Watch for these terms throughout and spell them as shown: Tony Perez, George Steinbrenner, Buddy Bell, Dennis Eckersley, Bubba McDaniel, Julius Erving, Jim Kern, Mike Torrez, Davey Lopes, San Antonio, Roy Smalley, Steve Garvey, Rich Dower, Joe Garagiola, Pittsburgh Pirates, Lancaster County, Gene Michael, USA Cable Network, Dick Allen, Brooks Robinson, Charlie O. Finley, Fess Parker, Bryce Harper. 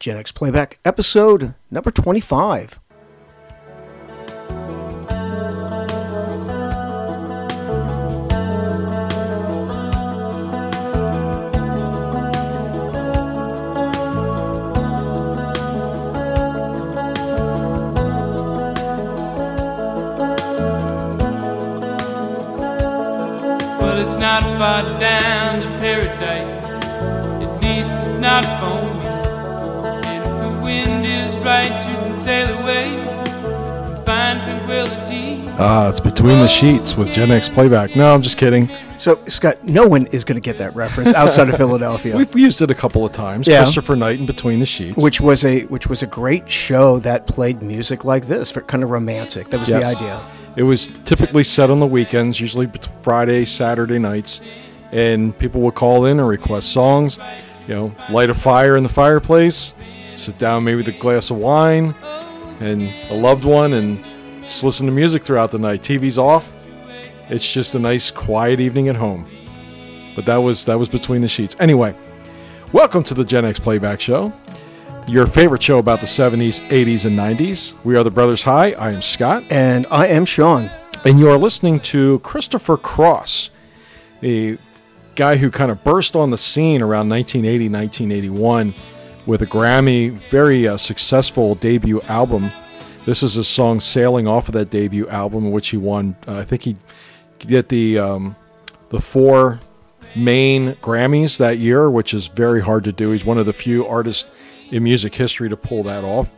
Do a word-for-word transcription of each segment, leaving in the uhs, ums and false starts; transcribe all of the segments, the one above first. Gen X Playback, episode number twenty-five. Well, it's not far down to paradise, at least it's not for me. Right, you can sail away and find tranquility. Ah, it's Between the Sheets with Gen X Playback. No, I'm just kidding. So, Scott, no one is going to get that reference outside of Philadelphia. We've used it a couple of times. Yeah. Christopher Knight in Between the Sheets, which was a which was a great show that played music like this, for kind of romantic. That was yes. the idea. It was typically set on the weekends, usually Friday, Saturday nights, and people would call in and request songs. You know, light a fire in the fireplace. Sit down, maybe with a glass of wine and a loved one, and just listen to music throughout the night. T V's off. It's just a nice, quiet evening at home. But that was that was Between the Sheets. Anyway, welcome to the Gen X Playback Show, your favorite show about the seventies, eighties, and nineties. We are the Brothers High. I am Scott. And I am Sean. And you are listening to Christopher Cross, a guy who kind of burst on the scene around nineteen eighty, nineteen eighty-one. With a Grammy, very uh, successful debut album. This is a song sailing off of that debut album, which he won. Uh, I think he did the um, the four main Grammys that year, which is very hard to do. He's one of the few artists in music history to pull that off.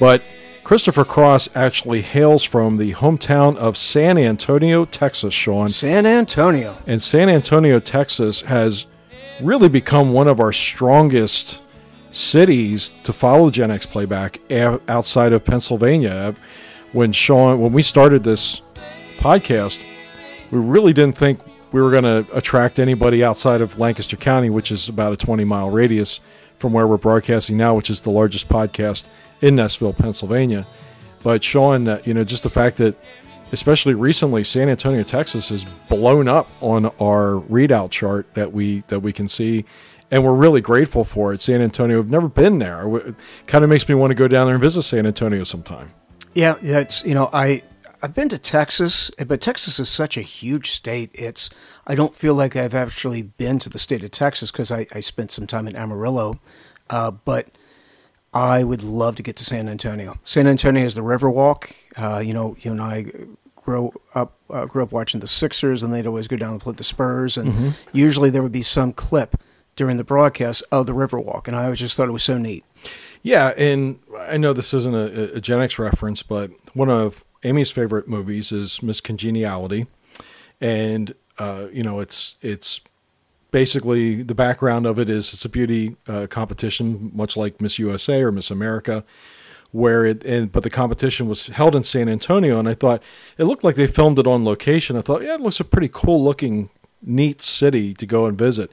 But Christopher Cross actually hails from the hometown of San Antonio, Texas, Sean. San Antonio. And San Antonio, Texas has really become one of our strongest cities to follow Gen X Playback outside of Pennsylvania. When Sean, when we started this podcast, we really didn't think we were going to attract anybody outside of Lancaster County, which is about a twenty mile radius from where we're broadcasting now, which is the largest podcast in Nashville, Pennsylvania. But Sean, uh, you know, just the fact that, especially recently, San Antonio, Texas has blown up on our readout chart that we that we can see. And we're really grateful for it. San Antonio, I've never been there. It kind of makes me want to go down there and visit San Antonio sometime. Yeah, it's, you know, I, I've been to Texas, but Texas is such a huge state. It's I don't feel like I've actually been to the state of Texas because I, I spent some time in Amarillo. Uh, but I would love to get to San Antonio. San Antonio is the Riverwalk. Uh, you know, you and I grow up, uh, grew up watching the Sixers, and they'd always go down and play the Spurs. And mm-hmm. usually there would be some clip during the broadcast of the Riverwalk, and I always just thought it was so neat. Yeah, and I know this isn't a, a Gen X reference, but one of Amy's favorite movies is Miss Congeniality, and uh, you know, it's it's basically the background of it is it's a beauty uh, competition, much like Miss U S A or Miss America, where it and but the competition was held in San Antonio, and I thought it looked like they filmed it on location. I thought, yeah, it looks a pretty cool looking, neat city to go and visit.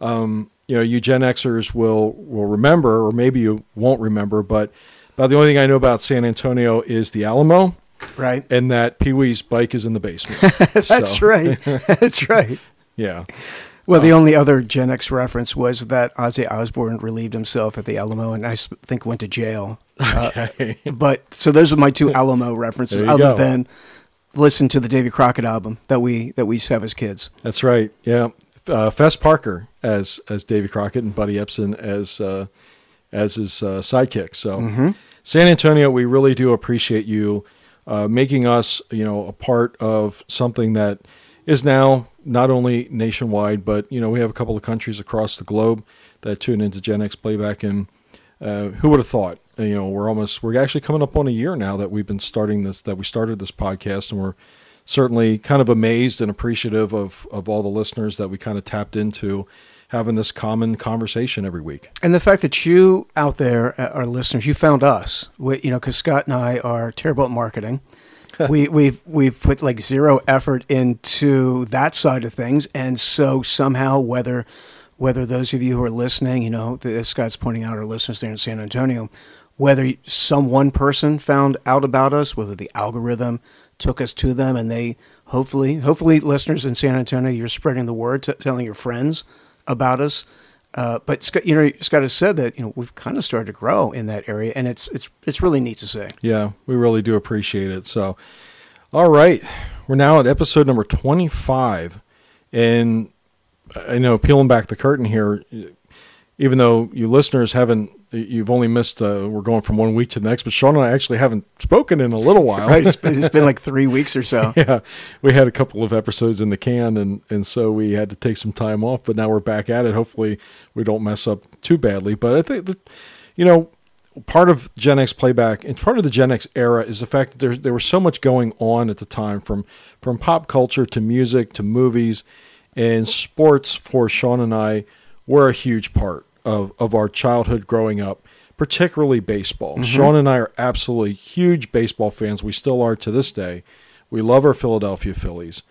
Um, you know, you Gen Xers will, will remember, or maybe you won't remember, but about the only thing I know about San Antonio is the Alamo. Right. And that Pee-wee's bike is in the basement. That's so. right. That's right. Yeah. Well, um, the only other Gen X reference was that Ozzy Osbourne relieved himself at the Alamo and I think went to jail. Okay. Uh, but so those are my two Alamo references other go. than listen to the Davy Crockett album that we, that we used to have as kids. That's right. Yeah. Uh, Fess Parker as as Davy Crockett and Buddy Epson as uh, as his uh, sidekick. So mm-hmm. San Antonio, we really do appreciate you uh, making us, you know, a part of something that is now not only nationwide, but you know, we have a couple of countries across the globe that tune into Gen X Playback. And uh, who would have thought? You know, we're almost we're actually coming up on a year now that we've been starting this that we started this podcast, and we're certainly kind of amazed and appreciative of, of all the listeners that we kind of tapped into having this common conversation every week. And the fact that you out there, our listeners, you found us, we, you know, because Scott and I are terrible at marketing. we, we've, we've put like zero effort into that side of things. And so somehow, whether, whether those of you who are listening, you know, as Scott's pointing out, our listeners there in San Antonio, whether some one person found out about us, whether the algorithm took us to them, and they hopefully, hopefully, listeners in San Antonio, you're spreading the word, t- telling your friends about us. Uh, but you know, Scott has said that, you know, we've kind of started to grow in that area, and it's it's it's really neat to see. Yeah, we really do appreciate it. So, all right, we're now at episode number twenty-five, and I know peeling back the curtain here, even though you listeners haven't, you've only missed, uh, we're going from one week to the next, but Sean and I actually haven't spoken in a little while. Right, it's been, it's been like three weeks or so. Yeah, we had a couple of episodes in the can, and, and so we had to take some time off, but now we're back at it. Hopefully we don't mess up too badly, but I think that, you know, part of Gen X Playback and part of the Gen X era is the fact that there, there was so much going on at the time, from from pop culture to music to movies, and sports for Sean and I were a huge part of, of our childhood growing up, particularly baseball. Mm-hmm. Sean and I are absolutely huge baseball fans. We still are to this day. We love our Philadelphia Phillies.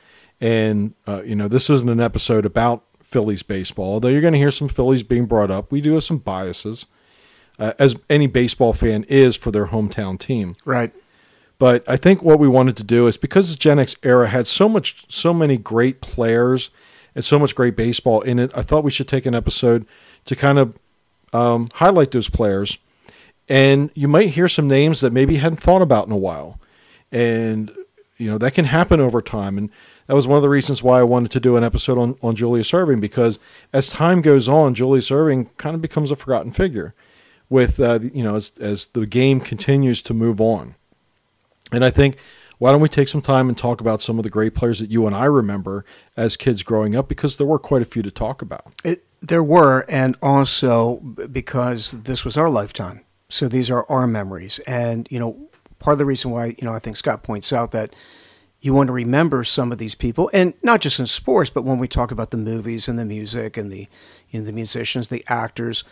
And, uh, you know, this isn't an episode about Phillies baseball, although you're going to hear some Phillies being brought up. We do have some biases, uh, as any baseball fan is for their hometown team. Right. But I think what we wanted to do is, because the Gen X era had so much, so many great players and so much great baseball in it, I thought we should take an episode to kind of um, highlight those players. And you might hear some names that maybe you hadn't thought about in a while. And, you know, that can happen over time. And that was one of the reasons why I wanted to do an episode on, on Julius Erving, because as time goes on, Julius Erving kind of becomes a forgotten figure with, uh, you know, as, as the game continues to move on. And I think, why don't we take some time and talk about some of the great players that you and I remember as kids growing up, because there were quite a few to talk about. It, there were, and also because this was our lifetime. So these are our memories. And, you know, part of the reason why, you know, I think Scott points out that you want to remember some of these people, and not just in sports, but when we talk about the movies and the music and the, you know, the musicians, the actors.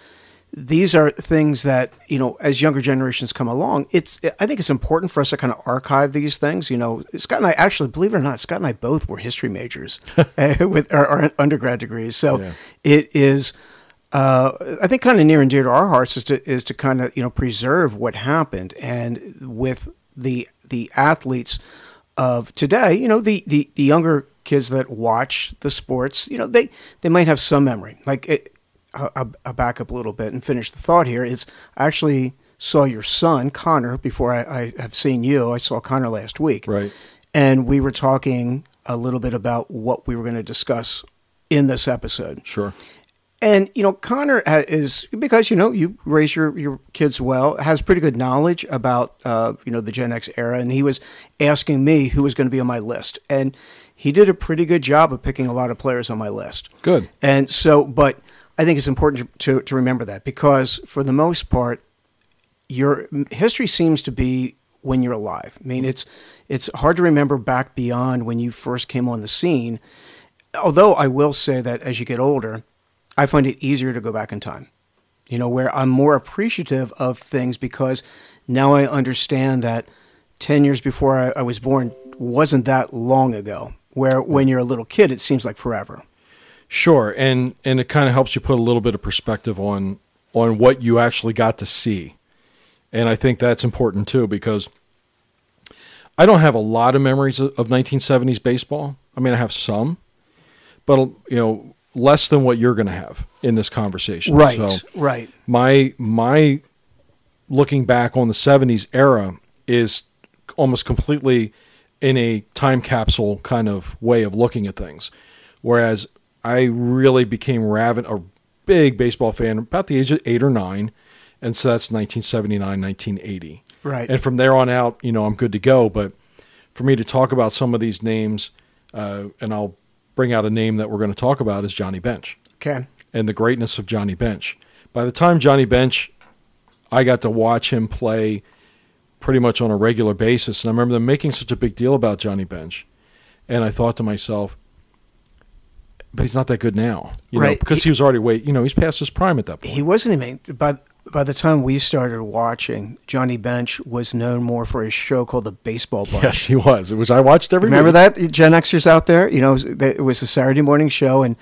These are things that, you know, as younger generations come along, it's, I think it's important for us to kind of archive these things. You know, Scott and I actually, believe it or not, Scott and I both were history majors uh, with our, our undergrad degrees. So yeah. It is, uh, I think, kind of near and dear to our hearts is to is to kind of, you know, preserve what happened. And with the the athletes of today, you know, the the, the younger kids that watch the sports, you know, they, they might have some memory. Like it, I'll back up a little bit and finish the thought here. It's, I actually saw your son, Connor, before I, I have seen you. I saw Connor last week. Right. And we were talking a little bit about what we were going to discuss in this episode. Sure. And, you know, Connor is, because, you know, you raise your, your kids well, has pretty good knowledge about, uh, you know, the Gen X era. And he was asking me who was going to be on my list. And he did a pretty good job of picking a lot of players on my list. Good. And so, but I think it's important to, to remember that, because for the most part, your history seems to be when you're alive. I mean, it's it's hard to remember back beyond when you first came on the scene. Although I will say that as you get older, I find it easier to go back in time, you know, where I'm more appreciative of things, because now I understand that ten years before I, I was born wasn't that long ago, where when you're a little kid, it seems like forever. Sure, and and it kind of helps you put a little bit of perspective on on what you actually got to see. And I think that's important too, because I don't have a lot of memories of nineteen seventies baseball. I mean, I have some, but, you know, less than what you're going to have in this conversation. Right, so right. My, my looking back on the seventies era is almost completely in a time capsule kind of way of looking at things, whereas I really became raven, a big baseball fan about the age of eight or nine. And so that's nineteen seventy-nine, nineteen eighty. Right. And from there on out, you know, I'm good to go. But for me to talk about some of these names, uh, and I'll bring out a name that we're going to talk about, is Johnny Bench. Okay. And the greatness of Johnny Bench. By the time Johnny Bench, I got to watch him play pretty much on a regular basis. And I remember them making such a big deal about Johnny Bench. And I thought to myself, but he's not that good now, you right. know, because he, he was already way, you know, he's past his prime at that point. He wasn't even, by, by the time we started watching, Johnny Bench was known more for his show called The Baseball Bunch. Yes, he was, which I watched every Remember week. That, Gen Xers out there? You know, it was, it was a Saturday morning show, and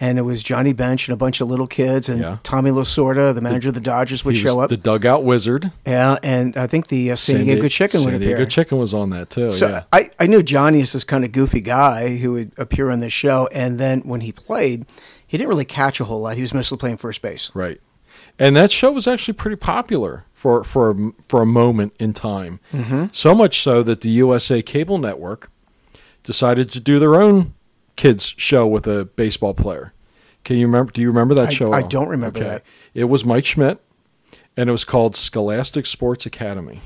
and it was Johnny Bench and a bunch of little kids, and yeah. Tommy Lasorda, the manager the, of the Dodgers, would he show was up. The dugout wizard. Yeah, and I think the uh, San Diego Chicken would appear. San Diego Chicken was on that too. So yeah. I, I knew Johnny as this kind of goofy guy who would appear on this show, and then when he played, he didn't really catch a whole lot. He was mostly playing first base. Right, and that show was actually pretty popular for for for a moment in time. Mm-hmm. So much so that the U S A Cable Network decided to do their own kids show with a baseball player. Can you remember? Do you remember that I, show? I don't remember okay. that. It was Mike Schmidt, and it was called Scholastic Sports Academy.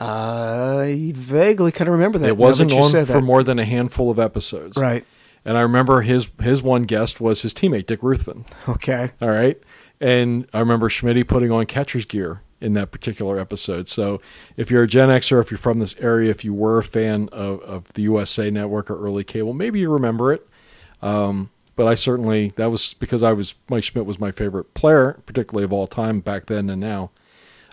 I vaguely kind of remember that. It wasn't that on for that. more than a handful of episodes, right? And I remember his his one guest was his teammate Dick Ruthven. Okay, all right. And I remember Schmidt putting on catcher's gear in that particular episode. So if you're a Gen Xer, if you're from this area, if you were a fan of, of the U S A Network or early cable, maybe you remember it. Um, but I certainly, that was because I was, Mike Schmidt was my favorite player, particularly of all time back then and now.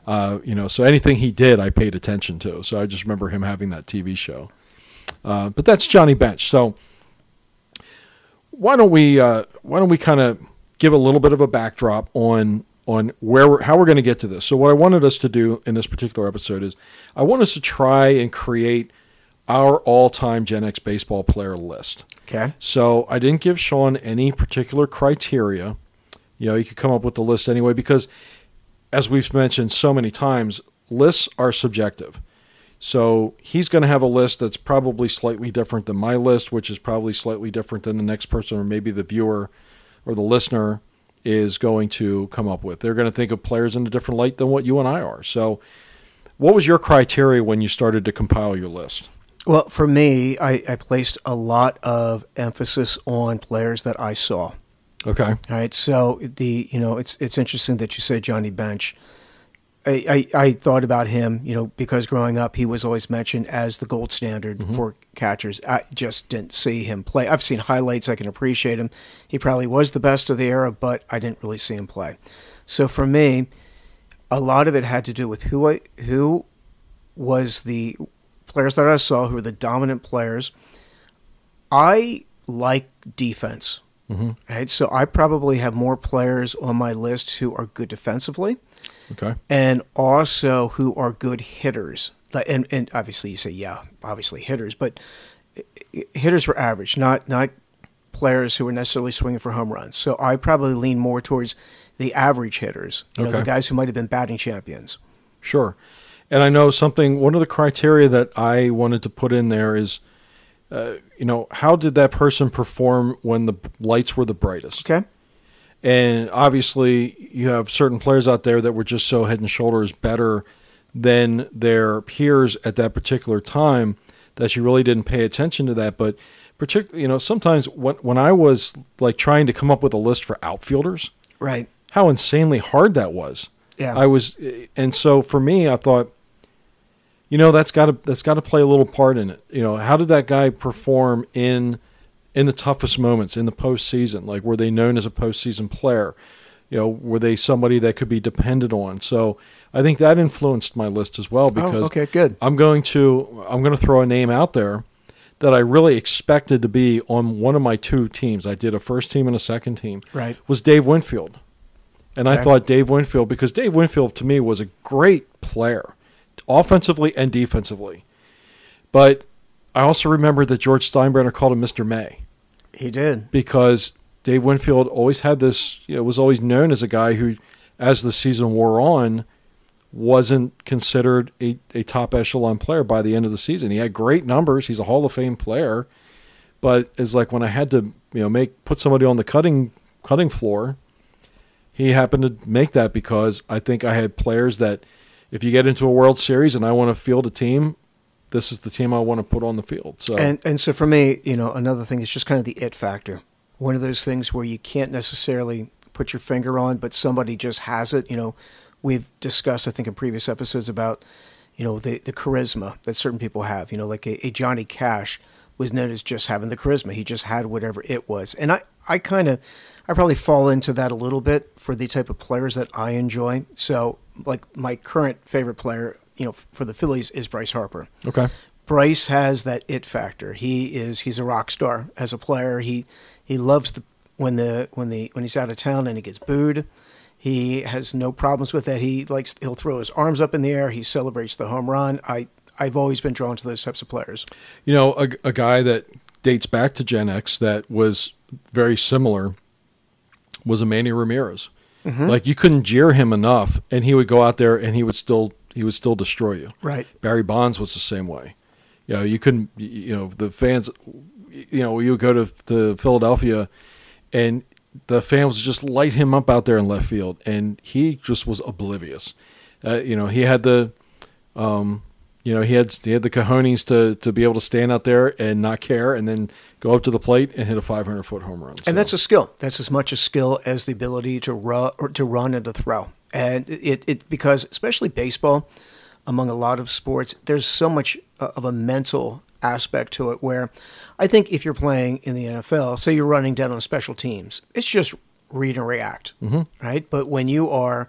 Uh, you know, so anything he did, I paid attention to. So I just remember him having that T V show. Uh, but that's Johnny Bench. So why don't we, uh, why don't we kind of give a little bit of a backdrop on on where we're, how we're going to get to this. So what I wanted us to do in this particular episode is I want us to try and create our all-time Gen X baseball player list. Okay. So I didn't give Sean any particular criteria. You know, you could come up with the list anyway, because as we've mentioned so many times, lists are subjective. So he's going to have a list that's probably slightly different than my list, which is probably slightly different than the next person or maybe the viewer or the listener is going to come up with. They're going to think of players in a different light than what you and I are. So what was your criteria when you started to compile your list? Well, for me, I, I placed a lot of emphasis on players that I saw. Okay. All right. So the, you know, it's, it's interesting that you say Johnny Bench. I, I, I thought about him, you know, because growing up, he was always mentioned as the gold standard mm-hmm. for catchers. I just didn't see him play. I've seen highlights. I can appreciate him. He probably was the best of the era, but I didn't really see him play. So for me, a lot of it had to do with who I, who was the players that I saw, who were the dominant players. I like defense. Mm-hmm. Right? So I probably have more players on my list who are good defensively. Okay. And also who are good hitters. And and obviously you say, yeah, obviously hitters, but hitters were average, not not players who were necessarily swinging for home runs. So I probably lean more towards the average hitters, you okay. know, the guys who might have been batting champions. Sure. And I know something, one of the criteria that I wanted to put in there is, uh, you know, how did that person perform when the lights were the brightest? Okay. And obviously, you have certain players out there that were just so head and shoulders better than their peers at that particular time that you really didn't pay attention to that. But particularly, you know, sometimes when when I was like trying to come up with a list for outfielders, right? How insanely hard that was. Yeah, I was, and so for me, I thought, you know, that's got to that's got to play a little part in it. You know, how did that guy perform in? in the toughest moments in the postseason? Like, were they known as a postseason player? You know, were they somebody that could be depended on? So I think that influenced my list as well, because oh, okay, good. I'm going to I'm going to throw a name out there that I really expected to be on one of my two teams. I did a first team and a second team. Right. Was Dave Winfield. And okay. I thought Dave Winfield, because Dave Winfield to me was a great player, offensively and defensively. But I also remember that George Steinbrenner called him Mister May. He did. Because Dave Winfield always had this, you know, was always known as a guy who, as the season wore on, wasn't considered a, a top echelon player by the end of the season. He had great numbers. He's a Hall of Fame player. But it's like when I had to, you know, make put somebody on the cutting cutting floor, he happened to make that because I think I had players that if you get into a World Series and I want to field a team, this is the team I want to put on the field. So and and so for me, you know, another thing is just kind of the it factor. One of those things where you can't necessarily put your finger on, but somebody just has it. You know, we've discussed, I think, in previous episodes about, you know, the, the charisma that certain people have. You know, like a, a Johnny Cash was known as just having the charisma. He just had whatever it was. And I, I kind of, I probably fall into that a little bit for the type of players that I enjoy. So, like, my current favorite player, you know, for the Phillies is Bryce Harper. Okay. Bryce has that it factor. He is, he's a rock star as a player. He, he loves the, when the when the when he's out of town and he gets booed. He has no problems with that. He likes he'll throw his arms up in the air. He celebrates the home run. I I've always been drawn to those types of players. You know, a, a guy that dates back to Gen X that was very similar was Manny Ramirez. Mm-hmm. Like, you couldn't jeer him enough, and he would go out there and he would still he would still destroy you. Right. Barry Bonds was the same way. You know, you couldn't. You know, the fans. You know, you would go to to Philadelphia, and the fans would just light him up out there in left field, and he just was oblivious. Uh, you know, he had the, um, you know, he had he had the cojones to to be able to stand out there and not care, and then go up to the plate and hit a five hundred foot home run. So. And that's a skill. That's as much a skill as the ability to run or to run and to throw. And it it because especially baseball, among a lot of sports, there's so much of a mental aspect to it, where I think if you're playing in the N F L, say you're running down on special teams, it's just read and react, mm-hmm. right? But when you are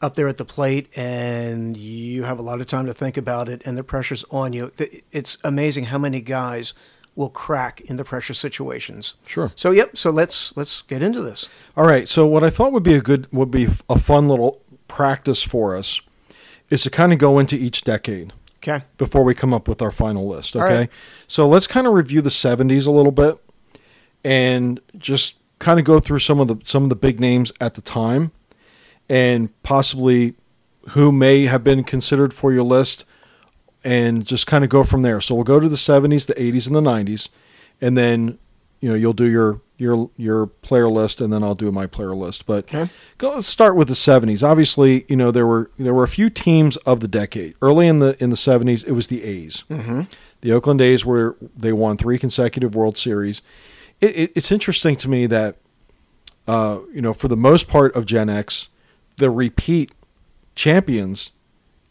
up there at the plate and you have a lot of time to think about it and the pressure's on you, it's amazing how many guys will crack in the pressure situations. Sure. So, yep, so let's let's get into this. All right, so what I thought would be a good, would be a fun little practice for us is to kind of go into each decade. Okay. Before we come up with our final list, okay? Right. So let's kind of review the seventies a little bit and just kind of go through some of the some of the big names at the time and possibly who may have been considered for your list and just kind of go from there. So we'll go to the seventies, the eighties, and the nineties, and then, you know, you'll do your your your player list, and then I'll do my player list. But okay. go, let's start with the seventies. Obviously, you know, there were there were a few teams of the decade. Early in the in the seventies, it was the A's. Mm-hmm. The Oakland A's were they won three consecutive World Series. It, it, it's interesting to me that uh, you know, for the most part of Gen X, the repeat champions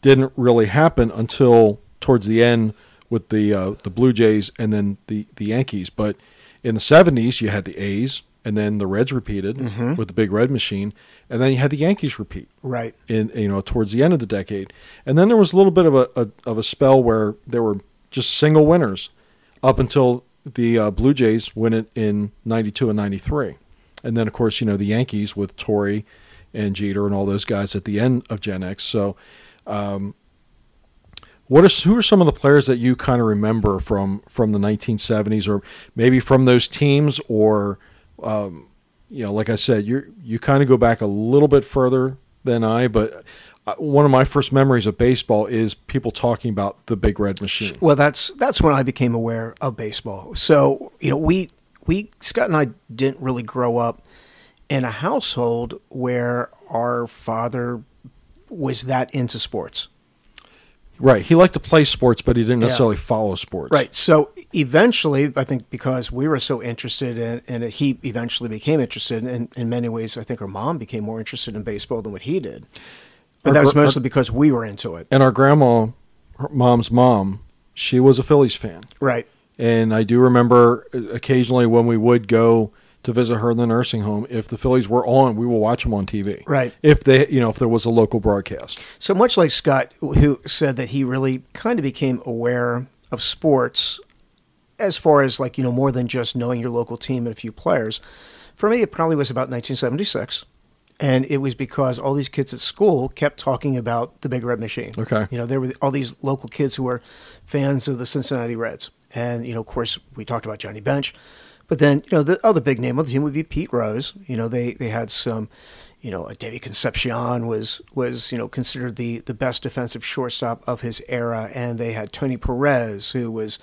didn't really happen until towards the end with the uh, the Blue Jays and then the, the Yankees, but in the seventies, you had the A's, and then the Reds repeated mm-hmm. with the Big Red Machine, and then you had the Yankees repeat. Right. In you know towards the end of the decade, and then there was a little bit of a, a of a spell where there were just single winners, up until the uh, Blue Jays win it in ninety-two and ninety-three, and then of course you know the Yankees with Torrey, and Jeter and all those guys at the end of Gen X. So, um, What are, who are some of the players that you kind of remember from, from the nineteen seventies or maybe from those teams or, um, you know, like I said, you you kind of go back a little bit further than I, but one of my first memories of baseball is people talking about the Big Red Machine. Well, that's that's when I became aware of baseball. So, you know, we, we Scott and I didn't really grow up in a household where our father was that into sports. Right. He liked to play sports, but he didn't necessarily yeah. follow sports. Right. So eventually, I think because we were so interested in, and he eventually became interested, and in, in many ways, I think our mom became more interested in baseball than what he did. But our, that was mostly our, because we were into it. And our grandma, her mom's mom, she was a Phillies fan. Right. And I do remember occasionally when we would go to visit her in the nursing home, if the Phillies were on, we will watch them on T V. Right. If they, you know, if there was a local broadcast. So much like Scott, who said that he really kind of became aware of sports, as far as like you know more than just knowing your local team and a few players. For me, it probably was about nineteen seventy-six, and it was because all these kids at school kept talking about the Big Red Machine. Okay. You know, there were all these local kids who were fans of the Cincinnati Reds, and you know, of course, we talked about Johnny Bench. But then, you know, the other big name of the team would be Pete Rose. You know, they, they had some, you know, Davey Concepcion was, was you know, considered the, the best defensive shortstop of his era. And they had Tony Perez, who was,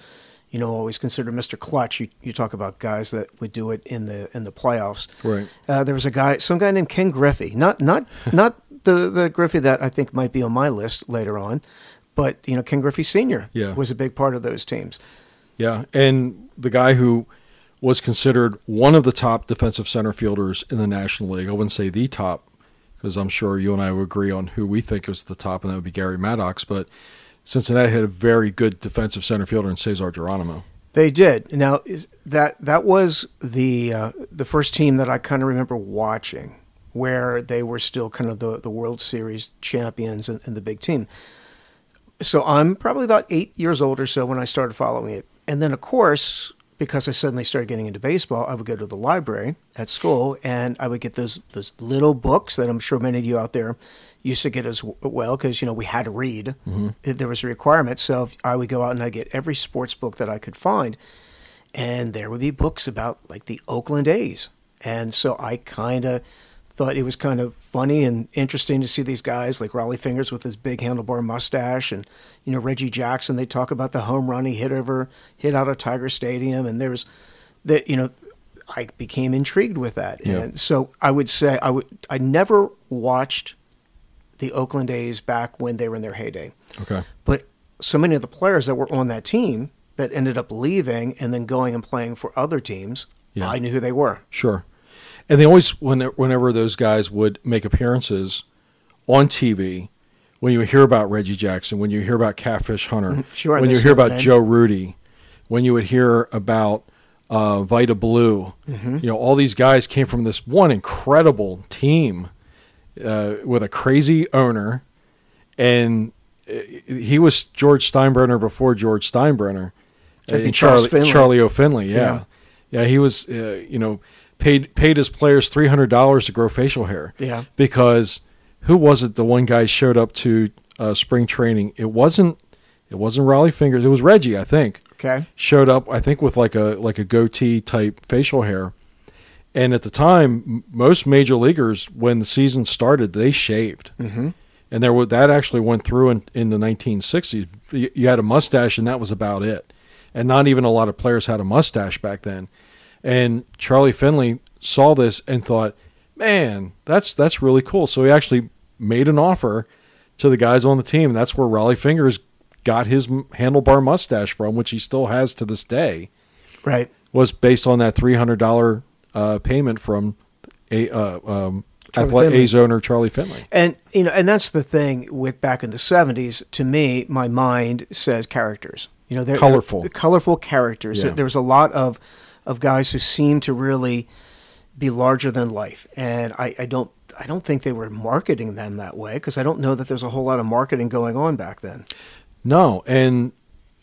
you know, always considered Mister Clutch. You you talk about guys that would do it in the in the playoffs. Right. Uh, there was a guy, some guy named Ken Griffey. Not not not the, the Griffey that I think might be on my list later on, but, you know, Ken Griffey Senior Yeah. was a big part of those teams. Yeah, and the guy who was considered one of the top defensive center fielders in the National League. I wouldn't say the top, because I'm sure you and I would agree on who we think is the top, and that would be Garry Maddox. But Cincinnati had a very good defensive center fielder in Cesar Geronimo. They did. Now, is that that was the uh, the first team that I kind of remember watching, where they were still kind of the, the World Series champions and, and the big team. So I'm probably about eight years old or so when I started following it. And then, of course, because I suddenly started getting into baseball, I would go to the library at school, and I would get those those little books that I'm sure many of you out there used to get as well, because, you know, we had to read. Mm-hmm. There was a requirement, so I would go out and I'd get every sports book that I could find, and there would be books about, like, the Oakland A's. And so I kind of thought it was kind of funny and interesting to see these guys like Rollie Fingers with his big handlebar mustache, and, you know, Reggie Jackson. They talk about the home run he hit over, hit out of Tiger Stadium, and there was that. You know, I became intrigued with that, yeah. And so I would say I would I never watched the Oakland A's back when they were in their heyday. Okay, but so many of the players that were on that team that ended up leaving and then going and playing for other teams, yeah. I knew who they were. Sure. And they always, whenever those guys would make appearances on T V, when you hear about Reggie Jackson, when you hear about Catfish Hunter, sure, when you hear about name. Joe Rudy, when you would hear about uh, Vita Blue, mm-hmm. you know, all these guys came from this one incredible team uh, with a crazy owner. And he was George Steinbrenner before George Steinbrenner. And Charlie, Finley. Charlie O. Finley, yeah. Yeah, yeah he was, uh, you know... Paid paid his players three hundred dollars to grow facial hair. Yeah, because who was it? The one guy showed up to uh, spring training. It wasn't it wasn't Rollie Fingers. It was Reggie, I think. Okay, showed up I think with like a like a goatee type facial hair. And at the time, m- most major leaguers, when the season started, they shaved. Mm-hmm. And there were, that actually went through in, in the nineteen sixties. You, you had a mustache, and that was about it. And not even a lot of players had a mustache back then. And Charlie Finley saw this and thought, man, that's that's really cool. So he actually made an offer to the guys on the team. That's where Rollie Fingers got his handlebar mustache from, which he still has to this day. Right. Was based on that three hundred dollars uh, payment from a, uh, um, Athlete A's owner Charlie Finley. And, you know, and that's the thing with back in the seventies. To me, my mind says characters. You know, they're colorful. They're colorful characters. Yeah. There was a lot of... of guys who seemed to really be larger than life. And I, I don't I don't think they were marketing them that way, because I don't know that there's a whole lot of marketing going on back then. No, and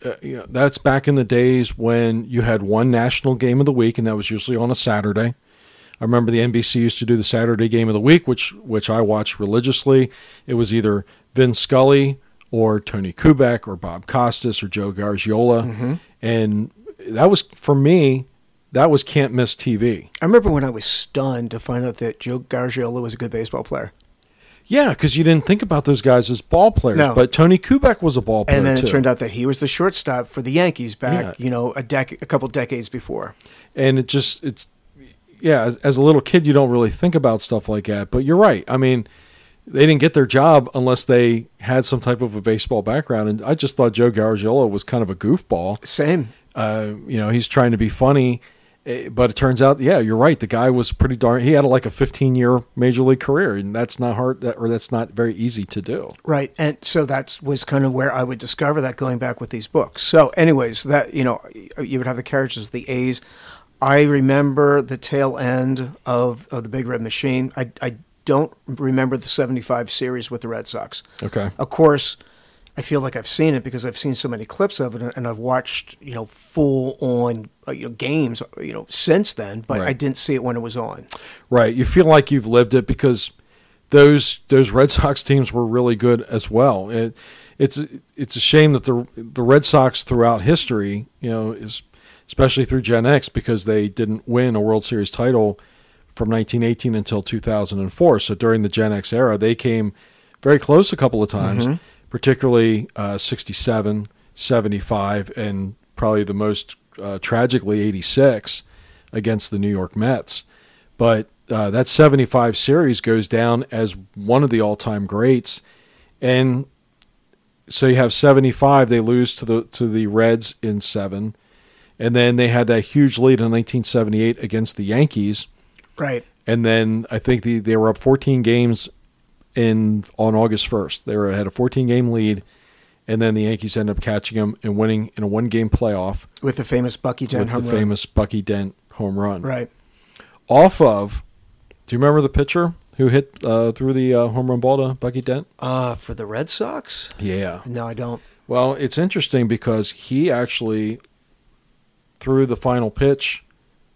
uh, you know, that's back in the days when you had one national game of the week, and that was usually on a Saturday. I remember the N B C used to do the Saturday game of the week, which which I watched religiously. It was either Vin Scully or Tony Kubek or Bob Costas or Joe Garagiola. Mm-hmm. And that was, for me... that was can't miss T V. I remember when I was stunned to find out that Joe Garagiola was a good baseball player. Yeah, because you didn't think about those guys as ball players, no. But Tony Kubek was a ball player, and then it too. Turned out that he was the shortstop for the Yankees back, yeah. you know, a dec- a couple decades before. And it just, it's, yeah, as, as a little kid, you don't really think about stuff like that. But you're right. I mean, they didn't get their job unless they had some type of a baseball background. And I just thought Joe Garagiola was kind of a goofball. Same. Uh, you know, he's trying to be funny. But it turns out, yeah, you're right. The guy was pretty darn. He had like a fifteen year major league career, and that's not hard, or that's not very easy to do. Right, and so that was kind of where I would discover that going back with these books. So, anyways, that you know, you would have the characters of the A's. I remember the tail end of, of the Big Red Machine. I I don't remember the seventy-five series with the Red Sox. Okay, of course. I feel like I've seen it because I've seen so many clips of it, and I've watched, you know, full on you know, games, you know, since then, but right. I didn't see it when it was on. Right. You feel like you've lived it because those those Red Sox teams were really good as well. It, it's it's a shame that the the Red Sox throughout history, you know, is especially through Gen X, because they didn't win a World Series title from nineteen eighteen until two thousand four. So during the Gen X era, they came very close a couple of times. Mm-hmm. Particularly uh, sixty-seven, seventy-five, and probably the most uh, tragically eighty-six against the New York Mets. But uh, that seventy-five series goes down as one of the all-time greats. And so you have seventy-five, they lose to the to the Reds in seven. And then they had that huge lead in nineteen seventy-eight against the Yankees. Right. And then I think the, they were up fourteen games in on August first. They were, had a fourteen game lead, and then the Yankees ended up catching them and winning in a one game playoff with the famous Bucky Dent home run. With the famous Bucky Dent home run. Right. Off of, do you remember the pitcher who hit uh, through the uh, home run ball to Bucky Dent? Uh, for the Red Sox? Yeah. No, I don't. Well, it's interesting because he actually threw the final pitch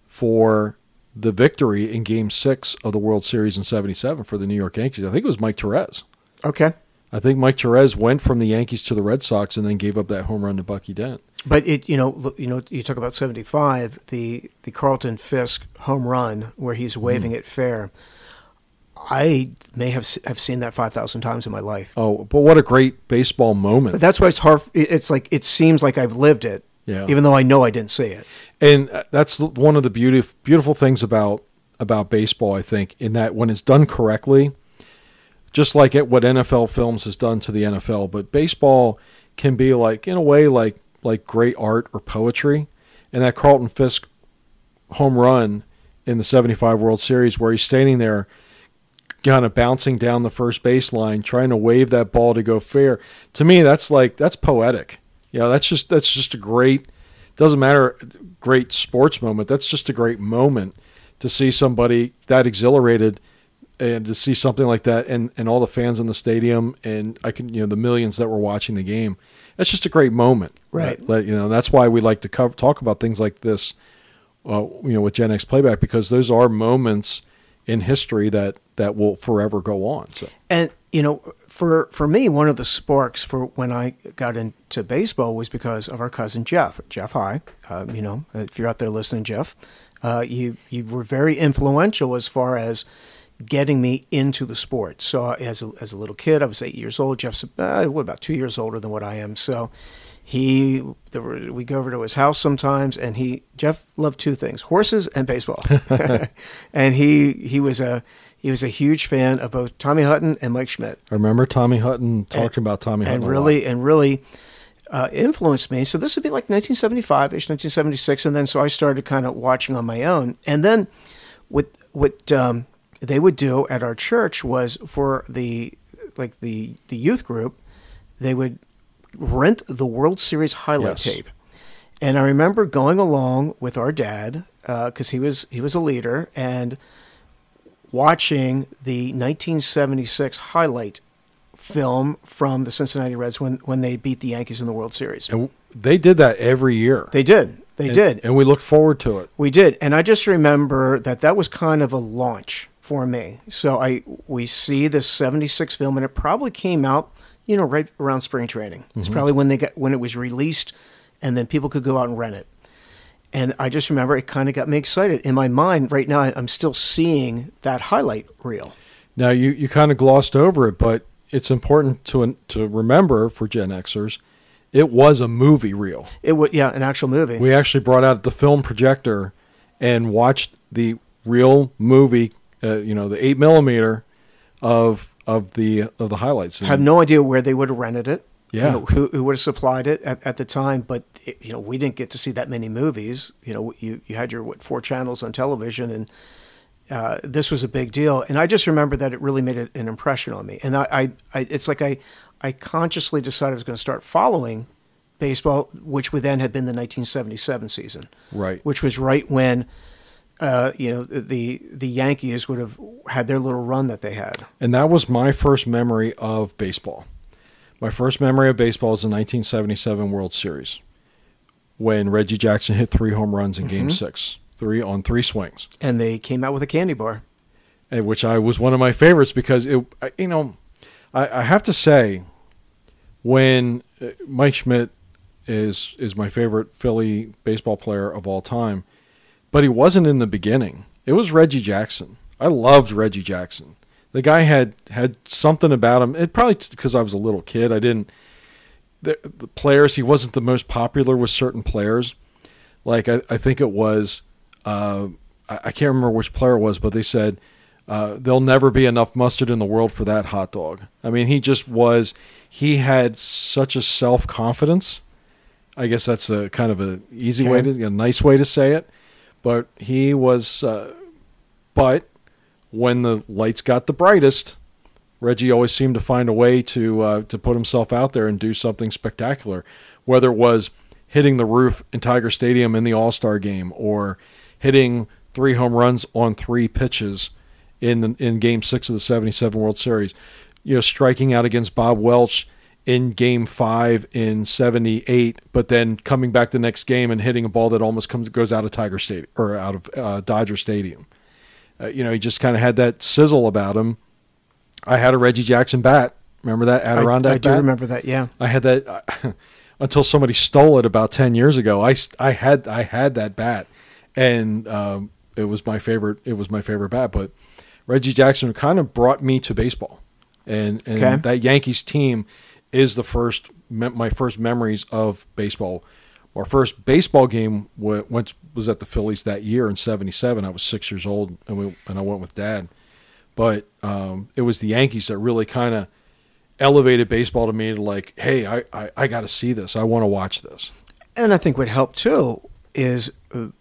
for the victory in Game six of the World Series in seventy-seven for the New York Yankees. I think it was Mike Torrez. Okay. I think Mike Torrez went from the Yankees to the Red Sox and then gave up that home run to Bucky Dent. But it, you know, you know, you talk about seventy-five, the the Carlton Fisk home run where he's waving mm. it fair. I may have have seen that five thousand times in my life. Oh, but what a great baseball moment! But that's why it's hard. It's like it seems like I've lived it, yeah. Even though I know I didn't see it. And that's one of the beautiful beautiful things about about baseball, I think, in that when it's done correctly, just like at what N F L Films has done to the N F L, but baseball can be like in a way like. like great art or poetry. And that Carlton Fisk home run in the seventy-five World Series where he's standing there kind of bouncing down the first baseline, trying to wave that ball to go fair. To me, that's like, that's poetic. Yeah. You know, that's just, that's just a great, doesn't matter, great sports moment. That's just a great moment to see somebody that exhilarated and to see something like that. And, and all the fans in the stadium and I can, you know, the millions that were watching the game. That's just a great moment, right? That, you know, that's why we like to cover, talk about things like this, uh, you know, with Gen X Playback, because those are moments in history that, that will forever go on. So. And you know, for for me, one of the sparks for when I got into baseball was because of our cousin Jeff, Jeff High. Uh, you know, if you're out there listening, Jeff, uh, you you were very influential as far as getting me into the sport. So as a, as a little kid, I was eight years old. Jeff's uh, what, about two years older than what I am. So he, there were, we go over to his house sometimes, and he, Jeff loved two things: horses and baseball. And he he was a he was a huge fan of both Tommy Hutton and Mike Schmidt. I remember Tommy Hutton talking and, about Tommy Hutton and really and really uh, influenced me. So this would be like nineteen seventy-five-ish, nineteen seventy-six, and then so I started kind of watching on my own, and then with with. Um, they would do at our church was for the like the the youth group, they would rent the World Series highlight yes. tape, and I remember going along with our dad because uh, he was he was a leader and watching the nineteen seventy-six highlight film from the Cincinnati Reds when when they beat the Yankees in the World Series. And they did that every year. They did. They and, did, and we looked forward to it. We did, and I just remember that that was kind of a launch for me. So I we see this seventy-six film, and it probably came out, you know, right around spring training. It's mm-hmm. probably when they got when it was released, and then people could go out and rent it. And I just remember it kind of got me excited. In my mind right now, I'm still seeing that highlight reel. Now you, you kind of glossed over it, but it's important to to remember for Gen Xers, it was a movie reel. It was yeah, an actual movie. We actually brought out the film projector and watched the real movie. Uh, you know, the eight millimeter of of the of the highlights. I have no idea where they would have rented it. Yeah, you know, who who would have supplied it at, at the time? But it, you know, we didn't get to see that many movies. You know, you you had your what, four channels on television, and uh, this was a big deal. And I just remember that it really made an impression on me. And I, I, I it's like I I consciously decided I was going to start following baseball, which would then have been the nineteen seventy-seven season, right? Which was right when. Uh, you know, the the Yankees would have had their little run that they had. And that was my first memory of baseball. My first memory of baseball is the nineteen seventy-seven World Series when Reggie Jackson hit three home runs in mm-hmm. Game six, three on three swings. And they came out with a candy bar. And which I was one of my favorites because, it, you know, I, I have to say when Mike Schmidt is is my favorite Philly baseball player of all time, but he wasn't in the beginning. It was Reggie Jackson. I loved Reggie Jackson. The guy had, had something about him. It probably because I was a little kid. I didn't the, the players. He wasn't the most popular with certain players. Like I, I think it was. Uh, I, I can't remember which player it was, but they said uh, there'll never be enough mustard in the world for that hot dog. I mean, he just was. He had such a self confidence. I guess that's a kind of a easy okay. way to a nice way to say it. But he was, uh, but when the lights got the brightest, Reggie always seemed to find a way to uh, to put himself out there and do something spectacular, whether it was hitting the roof in Tiger Stadium in the All-Star game or hitting three home runs on three pitches in the, in Game six of the seventy-seven World Series, you know, striking out against Bob Welch in game five in seventy-eight, but then coming back the next game and hitting a ball that almost comes goes out of Tiger Stadium or out of uh, Dodger Stadium. Uh, you know, he just kind of had that sizzle about him. I had a Reggie Jackson bat. Remember that Adirondack bat? I, I do bat? remember that, yeah. I had that uh, until somebody stole it about ten years ago. I, I had I had that bat, and um, it was my favorite it was my favorite bat, but Reggie Jackson kind of brought me to baseball. And and okay. that Yankees team is the first my first memories of baseball. Our first baseball game went, was at the Phillies that year in seventy-seven. I was six years old, and we and I went with Dad. But um, it was the Yankees that really kind of elevated baseball to me to like, hey, I, I, I got to see this. I want to watch this. And I think what helped, too, is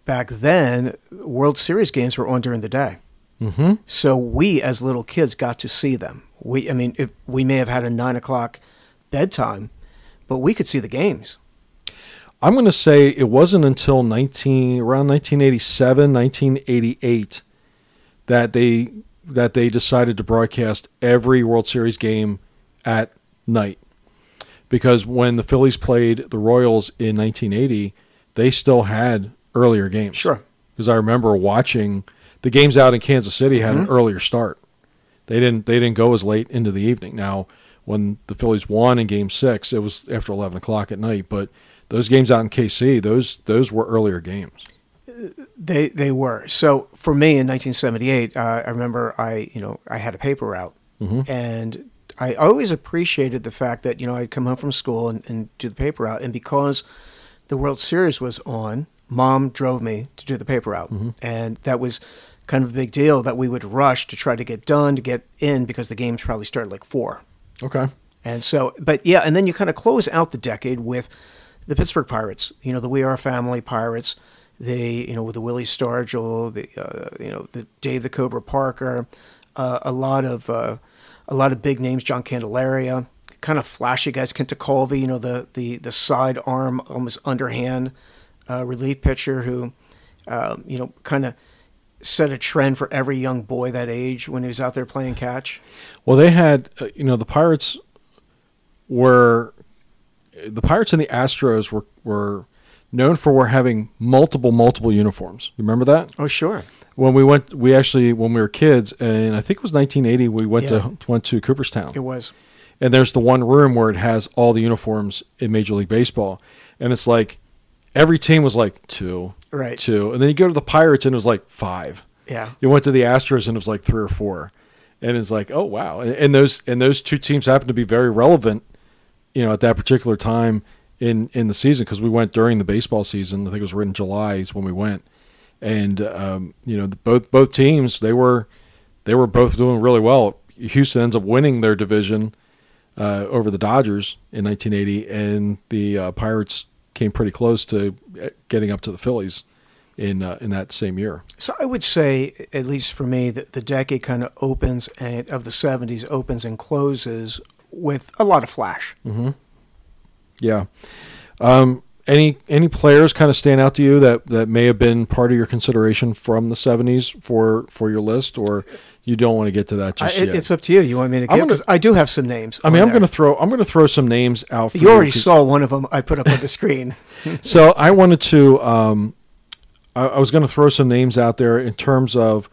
back then, World Series games were on during the day. Mm-hmm. So we, as little kids, got to see them. We, I mean, if, we may have had a nine o'clock bedtime, but we could see the games. I'm going to say it wasn't until nineteen around nineteen eighty-seven, nineteen eighty-eight that they that they decided to broadcast every World Series game at night. Because when the Phillies played the Royals in nineteen eighty, they still had earlier games. Sure. Because I remember watching the games out in Kansas City had mm-hmm. an earlier start. They didn't they didn't go as late into the evening. Now, when the Phillies won in Game Six, it was after eleven o'clock at night, but those games out in K C, those those were earlier games. They they were. So for me in nineteen seventy-eight, uh, I remember I you know I had a paper route, mm-hmm. and I always appreciated the fact that you know I'd come home from school and, and do the paper route, and because the World Series was on, Mom drove me to do the paper route, mm-hmm. and that was kind of a big deal that we would rush to try to get done to get in because the games probably started like four. Okay. And so, but yeah, and then you kind of close out the decade with the Pittsburgh Pirates, you know, the We Are Family Pirates, the, you know, with the Willie Stargell, the, uh, you know, the Dave the Cobra Parker, uh, a lot of, uh, a lot of big names, John Candelaria, kind of flashy guys, Kent Tekulve, you know, the, the, the sidearm, almost underhand uh, relief pitcher who, um, you know, kind of set a trend for every young boy that age when he was out there playing catch. Well, they had, uh, you know, the Pirates were... The Pirates and the Astros were, were known for were having multiple, multiple uniforms. You remember that? Oh, sure. When we went, we actually, when we were kids, and I think it was nineteen eighty, we went, yeah. to, went to Cooperstown. It was. And there's the one room where it has all the uniforms in Major League Baseball. And it's like, every team was like, two, right. two. And then you go to the Pirates and it was like five. Yeah. You went to the Astros and it was like three or four. And it's like, oh, wow. And, and those and those two teams happened to be very relevant, you know, at that particular time in, in the season, because we went during the baseball season. I think it was right in July is when we went, and um, you know, the, both both teams they were they were both doing really well. Houston ends up winning their division uh, over the Dodgers in nineteen eighty, and the uh, Pirates came pretty close to getting up to the Phillies in uh, in that same year. So I would say, at least for me, that the decade kind of opens and of the seventies opens and closes with a lot of flash. Mm-hmm. Yeah. Um, any any players kind of stand out to you that, that may have been part of your consideration from the seventies for, for your list, or you don't want to get to that just I, yet? It's up to you. You want me to get? Because I do have some names. I mean, I'm going to throw I'm going to throw some names out. For you already you. saw one of them I put up on the screen. So I wanted to. Um, I, I was going to throw some names out there in terms of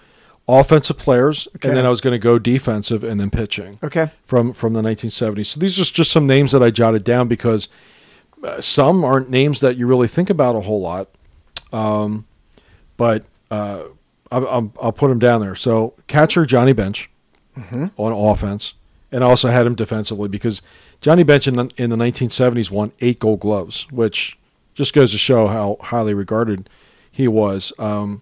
offensive players, okay. and then I was going to go defensive and then pitching. Okay. From from the nineteen seventies. So these are just some names that I jotted down because uh, some aren't names that you really think about a whole lot, um, but uh, I, I'll, I'll put them down there. So catcher Johnny Bench, mm-hmm. on offense, and I also had him defensively because Johnny Bench in the, in the nineteen seventies won eight Gold Gloves, which just goes to show how highly regarded he was. Um,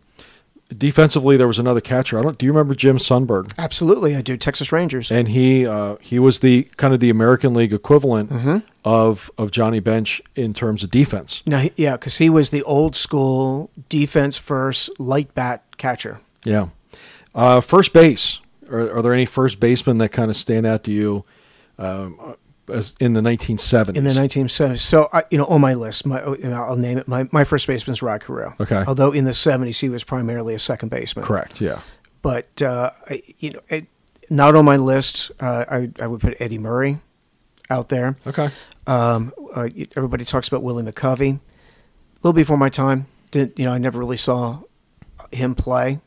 Defensively, there was another catcher. I don't. Do you remember Jim Sundberg? Absolutely, I do. Texas Rangers, and he uh, he was the kind of the American League equivalent, mm-hmm. of of Johnny Bench in terms of defense. No, yeah, because he was the old school defense first, light bat catcher. Yeah, uh, first base. Are, are there any first basemen that kind of stand out to you um, as in the nineteen seventies? In the nineteen seventies. So, I, you know, on my list, my, you know, I'll name it, my, my first baseman is Rod Carew. Okay. Although in the seventies, he was primarily a second baseman. Correct, yeah. But, uh, I, you know, it, not on my list, uh, I, I would put Eddie Murray. out there. Okay. Um, uh, everybody talks about Willie McCovey. A little before my time, didn't you know? I never really saw him play.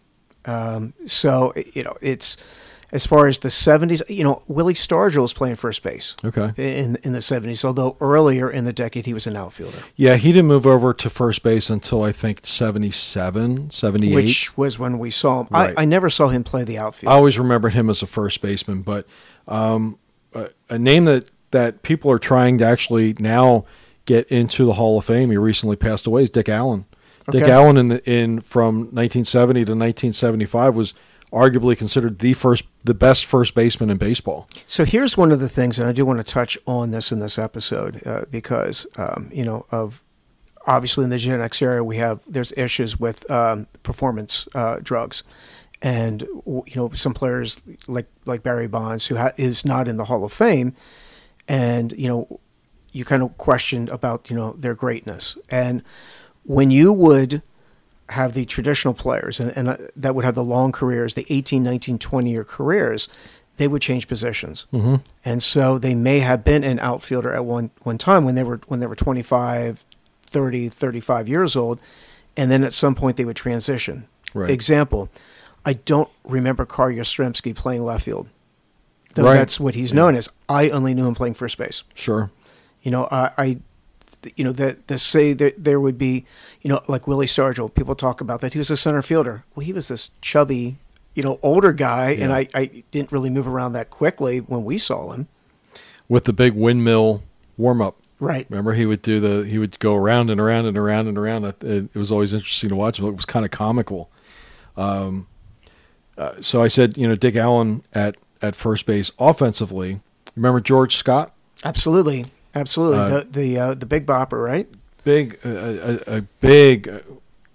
Um, so you know, it's as far as the seventies. You know, Willie Stargell was playing first base. Okay. In in the seventies, although earlier in the decade he was an outfielder. Yeah, he didn't move over to first base until I think seventy-seven, seventy-eight, which was when we saw him. Right. I, I never saw him play the outfield. I always remembered him as a first baseman, but um, a, a name that. that people are trying to actually now get into the Hall of Fame. He recently passed away. Is Dick Allen. Okay. Dick Allen in the, in from nineteen seventy to nineteen seventy-five was arguably considered the first, the best first baseman in baseball. So here's one of the things, and I do want to touch on this in this episode uh, because um, you know of obviously in the Gen X era we have there's issues with um, performance uh, drugs. And you know some players like like Barry Bonds who ha- is not in the Hall of Fame. And, you know, you kind of questioned about, you know, their greatness. And when you would have the traditional players and, and that would have the long careers, the eighteen, nineteen, twenty-year careers, they would change positions. Mm-hmm. And so they may have been an outfielder at one, one time when they were when they were twenty-five, thirty, thirty-five years old. And then at some point they would transition. Right. Example, I don't remember Karl Yastrzemski playing left field. Though right. That's what he's known yeah. as. I only knew him playing first base. Sure. You know, I, I you know, that the say that there would be, you know, like Willie Stargell, people talk about that. He was a center fielder. Well, he was this chubby, you know, older guy, yeah. and I, I didn't really move around that quickly when we saw him. With the big windmill warm-up. Right. Remember, he would do the, he would go around and around and around and around. It, it was always interesting to watch, but it was kind of comical. Um, uh, so I said, you know, Dick Allen at, at first base offensively. Remember George Scott? Absolutely. Absolutely. Uh, the the uh, the big bopper, right? Big uh, a, a big uh,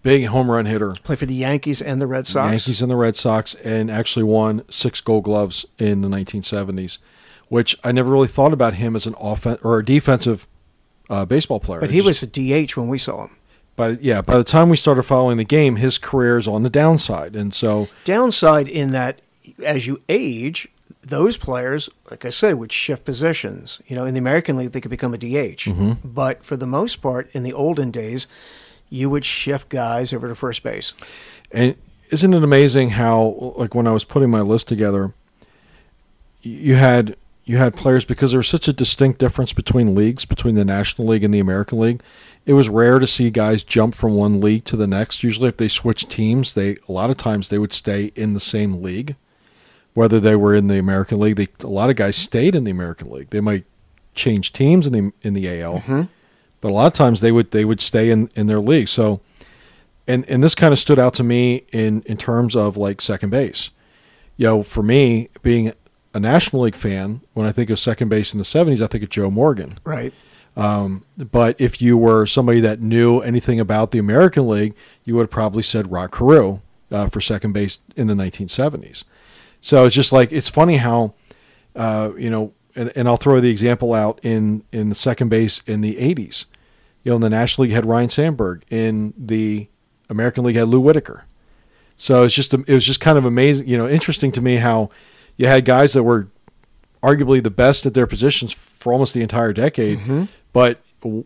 big home run hitter. Played for the Yankees and the Red Sox. The Yankees and the Red Sox and actually won six Gold Gloves in the nineteen seventies, which I never really thought about him as an offense or a defensive uh, baseball player. But he just, was a D H when we saw him. But yeah, by the time we started following the game, his career is on the downside. And so downside in that as you age, those players, like I said, would shift positions. You know, in the American League, they could become a D H. Mm-hmm. But for the most part, in the olden days, you would shift guys over to first base. And isn't it amazing how, like when I was putting my list together, you had you had players, because there was such a distinct difference between leagues, between the National League and the American League, it was rare to see guys jump from one league to the next. Usually if they switched teams, they a lot of times they would stay in the same league. Whether they were in the American League, they, a lot of guys stayed in the American League. They might change teams in the in the A L, mm-hmm. but a lot of times they would they would stay in, in their league. So, and and this kind of stood out to me in, in terms of like second base. You know, for me being a National League fan, when I think of second base in the seventies, I think of Joe Morgan. Right. Um, but if you were somebody that knew anything about the American League, you would have probably said Rod Carew uh, for second base in the nineteen seventies. So it's just like, it's funny how, uh, you know, and, and I'll throw the example out in, in the second base in the eighties. You know, in the National League you had Ryne Sandberg. In the American League you had Lou Whitaker. So it's just, it was just kind of amazing, you know, interesting to me how you had guys that were arguably the best at their positions for almost the entire decade, mm-hmm. but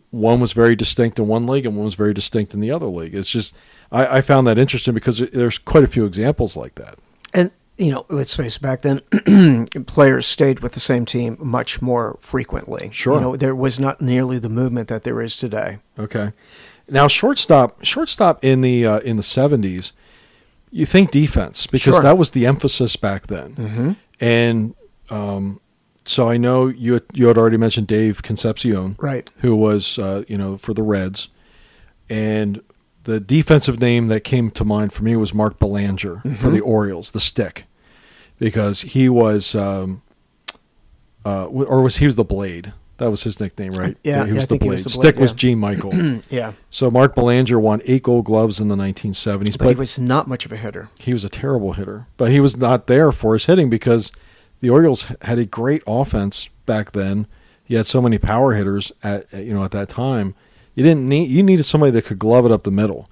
one was very distinct in one league and one was very distinct in the other league. It's just, I, I found that interesting because there's quite a few examples like that. And, you know, let's face it, back then, players stayed with the same team much more frequently. Sure. You know, there was not nearly the movement that there is today. Okay. Now, shortstop shortstop in the uh, in the seventies, you think defense, because sure. that was the emphasis back then. Mm-hmm. And um, so I know you, you had already mentioned Dave Concepcion, right. who was, uh, you know, for the Reds. And the defensive name that came to mind for me was Mark Belanger mm-hmm. for the Orioles, the stick, because he was, um, uh, or was he was the Blade? That was his nickname, right? Yeah, yeah, he, was yeah I think he was the Blade. Stick yeah. was Gene Michael. yeah. So Mark Belanger won eight Gold Gloves in the nineteen seventies, but, but he was not much of a hitter. He was a terrible hitter, but he was not there for his hitting because the Orioles had a great offense back then. You had so many power hitters at you know at that time. You didn't need. You needed somebody that could glove it up the middle,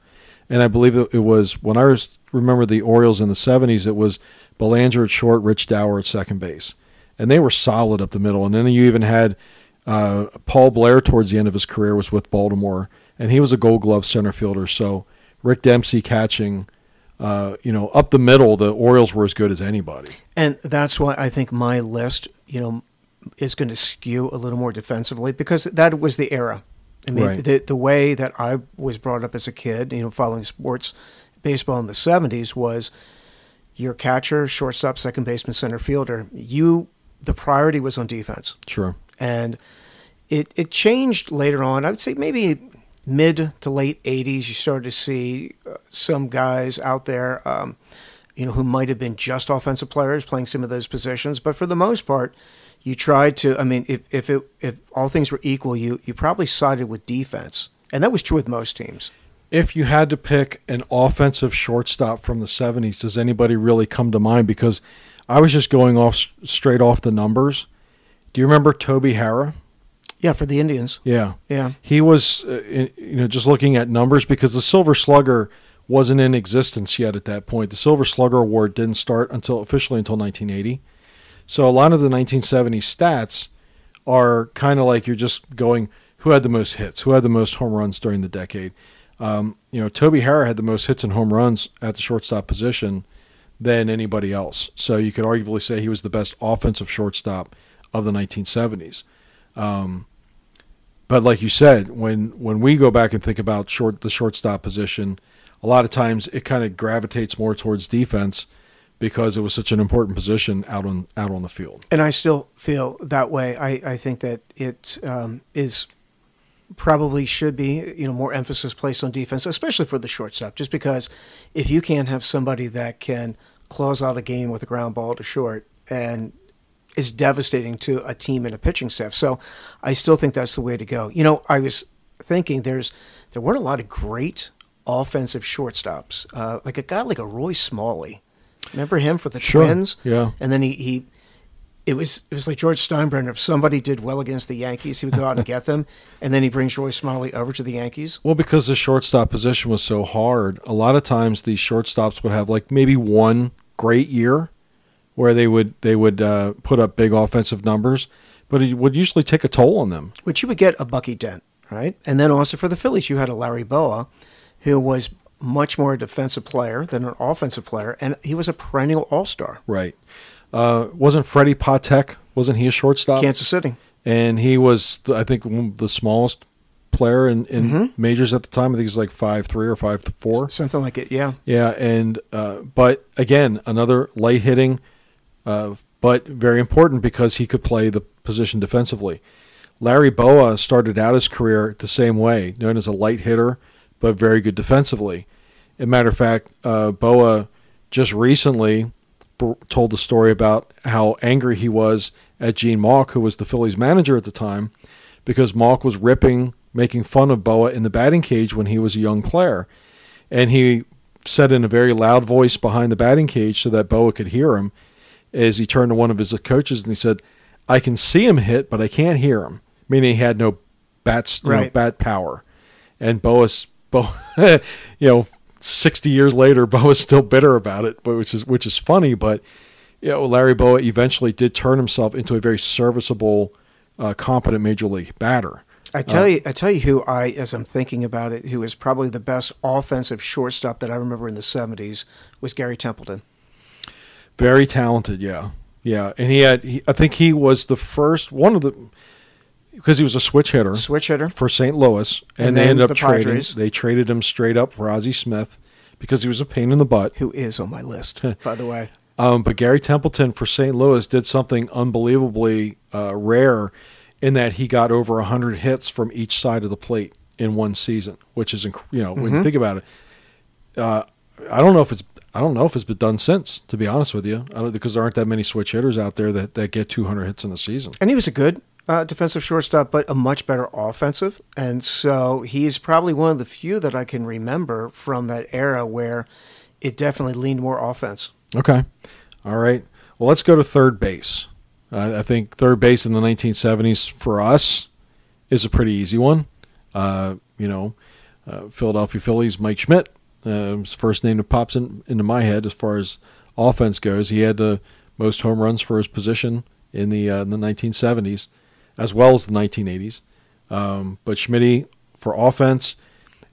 and I believe it was when I was, remember the Orioles in the seventies. It was Belanger at short, Rich Dower at second base, and they were solid up the middle. And then you even had Uh, Paul Blair, towards the end of his career, was with Baltimore, and he was a Gold Glove center fielder. So Rick Dempsey catching, uh, you know, up the middle, the Orioles were as good as anybody. And that's why I think my list, you know, is going to skew a little more defensively, because that was the era. I mean, right. the the way that I was brought up as a kid, you know, following sports, baseball in the seventies was your catcher, shortstop, second baseman, center fielder. You, the priority was on defense. Sure. And it it changed later on. I would say maybe mid to late eighties, you started to see some guys out there, um, you know, who might have been just offensive players playing some of those positions. But for the most part, you tried to, I mean, if if it, if all things were equal, you you probably sided with defense. And that was true with most teams. If you had to pick an offensive shortstop from the seventies, does anybody really come to mind? Because I was just going off straight off the numbers. Do you remember Toby Hara? Yeah, for the Indians. Yeah. Yeah. He was, uh, in, you know, just looking at numbers, because the Silver Slugger wasn't in existence yet at that point. The Silver Slugger Award didn't start until officially until nineteen eighty. So a lot of the nineteen seventies stats are kind of like you're just going, who had the most hits? Who had the most home runs during the decade? Um, you know, Toby Hara had the most hits and home runs at the shortstop position than anybody else. So you could arguably say he was the best offensive shortstop of the nineteen seventies. Um, but like you said, when, when we go back and think about short the shortstop position, a lot of times it kind of gravitates more towards defense because it was such an important position out on out on the field. And I still feel that way. I, I think that it um, is probably should be, you know, more emphasis placed on defense, especially for the shortstop, just because if you can't have somebody that can close out a game with a ground ball to short, and is devastating to a team and a pitching staff. So I still think that's the way to go. You know, I was thinking there's there weren't a lot of great offensive shortstops. Uh, like a guy like a Roy Smalley. Remember him for the sure. Twins? Yeah. And then he, he It was it was like George Steinbrenner. If somebody did well against the Yankees, he would go out and get them, and then he brings Roy Smalley over to the Yankees. Well, because the shortstop position was so hard, a lot of times these shortstops would have like maybe one great year where they would they would uh, put up big offensive numbers, but it would usually take a toll on them. Which you would get a Bucky Dent, right? And then also for the Phillies, you had a Larry Boa, who was much more a defensive player than an offensive player, and he was a perennial all-star. Right. Uh, wasn't Freddie Patek, wasn't he a shortstop? Kansas City. And he was, I think, the smallest player in, in mm-hmm. majors at the time. I think he was like five three or five four. Something like it, yeah. Yeah, and uh, but again, another light hitting, uh, but very important because he could play the position defensively. Larry Boa started out his career the same way, known as a light hitter, but very good defensively. As a matter of fact, uh, Boa just recently told the story about how angry he was at Gene Mauck, who was the Phillies manager at the time, because Mauck was ripping, making fun of Boa in the batting cage when he was a young player. And he said in a very loud voice behind the batting cage so that Boa could hear him, as he turned to one of his coaches and he said, "I can see him hit, but I can't hear him." Meaning he had no bats, you right. know, bat power. And Boa's, Boa, you know, sixty years later, Boa's still bitter about it, but which is which is funny. But you know, Larry Boa eventually did turn himself into a very serviceable, uh, competent major league batter. I tell uh, you, I tell you who I, as I'm thinking about it, who is probably the best offensive shortstop that I remember in the seventies was Gary Templeton. Very talented, yeah, yeah, and he had. He, I think he was the first one of the because he was a switch hitter, switch hitter for Saint Louis, and, and they ended up trading. Padres. They traded him straight up for Ozzie Smith because he was a pain in the butt. Who is on my list, by the way? Um, but Gary Templeton for Saint Louis did something unbelievably uh, rare, in that he got over a hundred hits from each side of the plate in one season, which is inc- you know when mm-hmm. you think about it, uh, I don't know if it's I don't know if it's been done since. To be honest with you, I don't, because there aren't that many switch hitters out there that that get two hundred hits in a season. And he was a good. Uh, defensive shortstop, but a much better offensive. And so he's probably one of the few that I can remember from that era where it definitely leaned more offense. Okay. All right. Well, let's go to third base. Uh, I think third base in the nineteen seventies for us is a pretty easy one. Uh, you know, uh, Philadelphia Phillies, Mike Schmidt, uh, his first name that pops in, into my head as far as offense goes. He had the most home runs for his position in the, uh, in the nineteen seventies. as well as the nineteen eighties. Um, but Schmidt, for offense,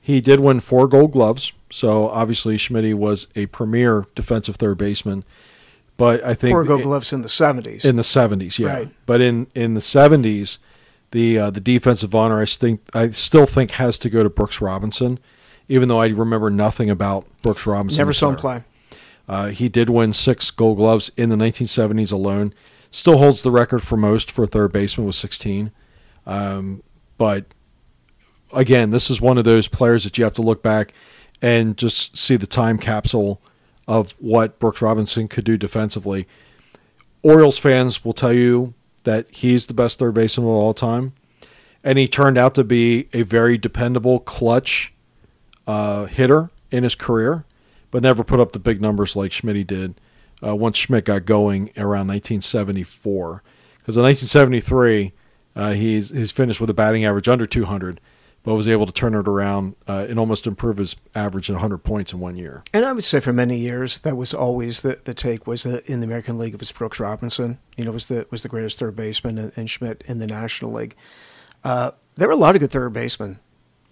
he did win four Gold Gloves. So obviously Schmidt was a premier defensive third baseman. But I think four Gold Gloves in the seventies. In the seventies, yeah. Right. But in, in the seventies, the uh, the defensive honor I think I still think has to go to Brooks Robinson, even though I remember nothing about Brooks Robinson. Never saw him play. Uh, he did win six Gold Gloves in the nineteen seventies alone. Still holds the record for most for a third baseman with sixteen. Um, but again, this is one of those players that you have to look back and just see the time capsule of what Brooks Robinson could do defensively. Orioles fans will tell you that he's the best third baseman of all time. And he turned out to be a very dependable, clutch uh, hitter in his career, but never put up the big numbers like Schmidt did uh, once Schmidt got going around nineteen seventy-four. Because in nineteen seventy-three, uh, he's, he's finished with a batting average under two hundred, but was able to turn it around uh, and almost improve his average at one hundred points in one year. And I would say for many years, that was always the, the take was that in the American League, it was Brooks Robinson, you know, was the was the greatest third baseman, and, and Schmidt in the National League. Uh, there were a lot of good third basemen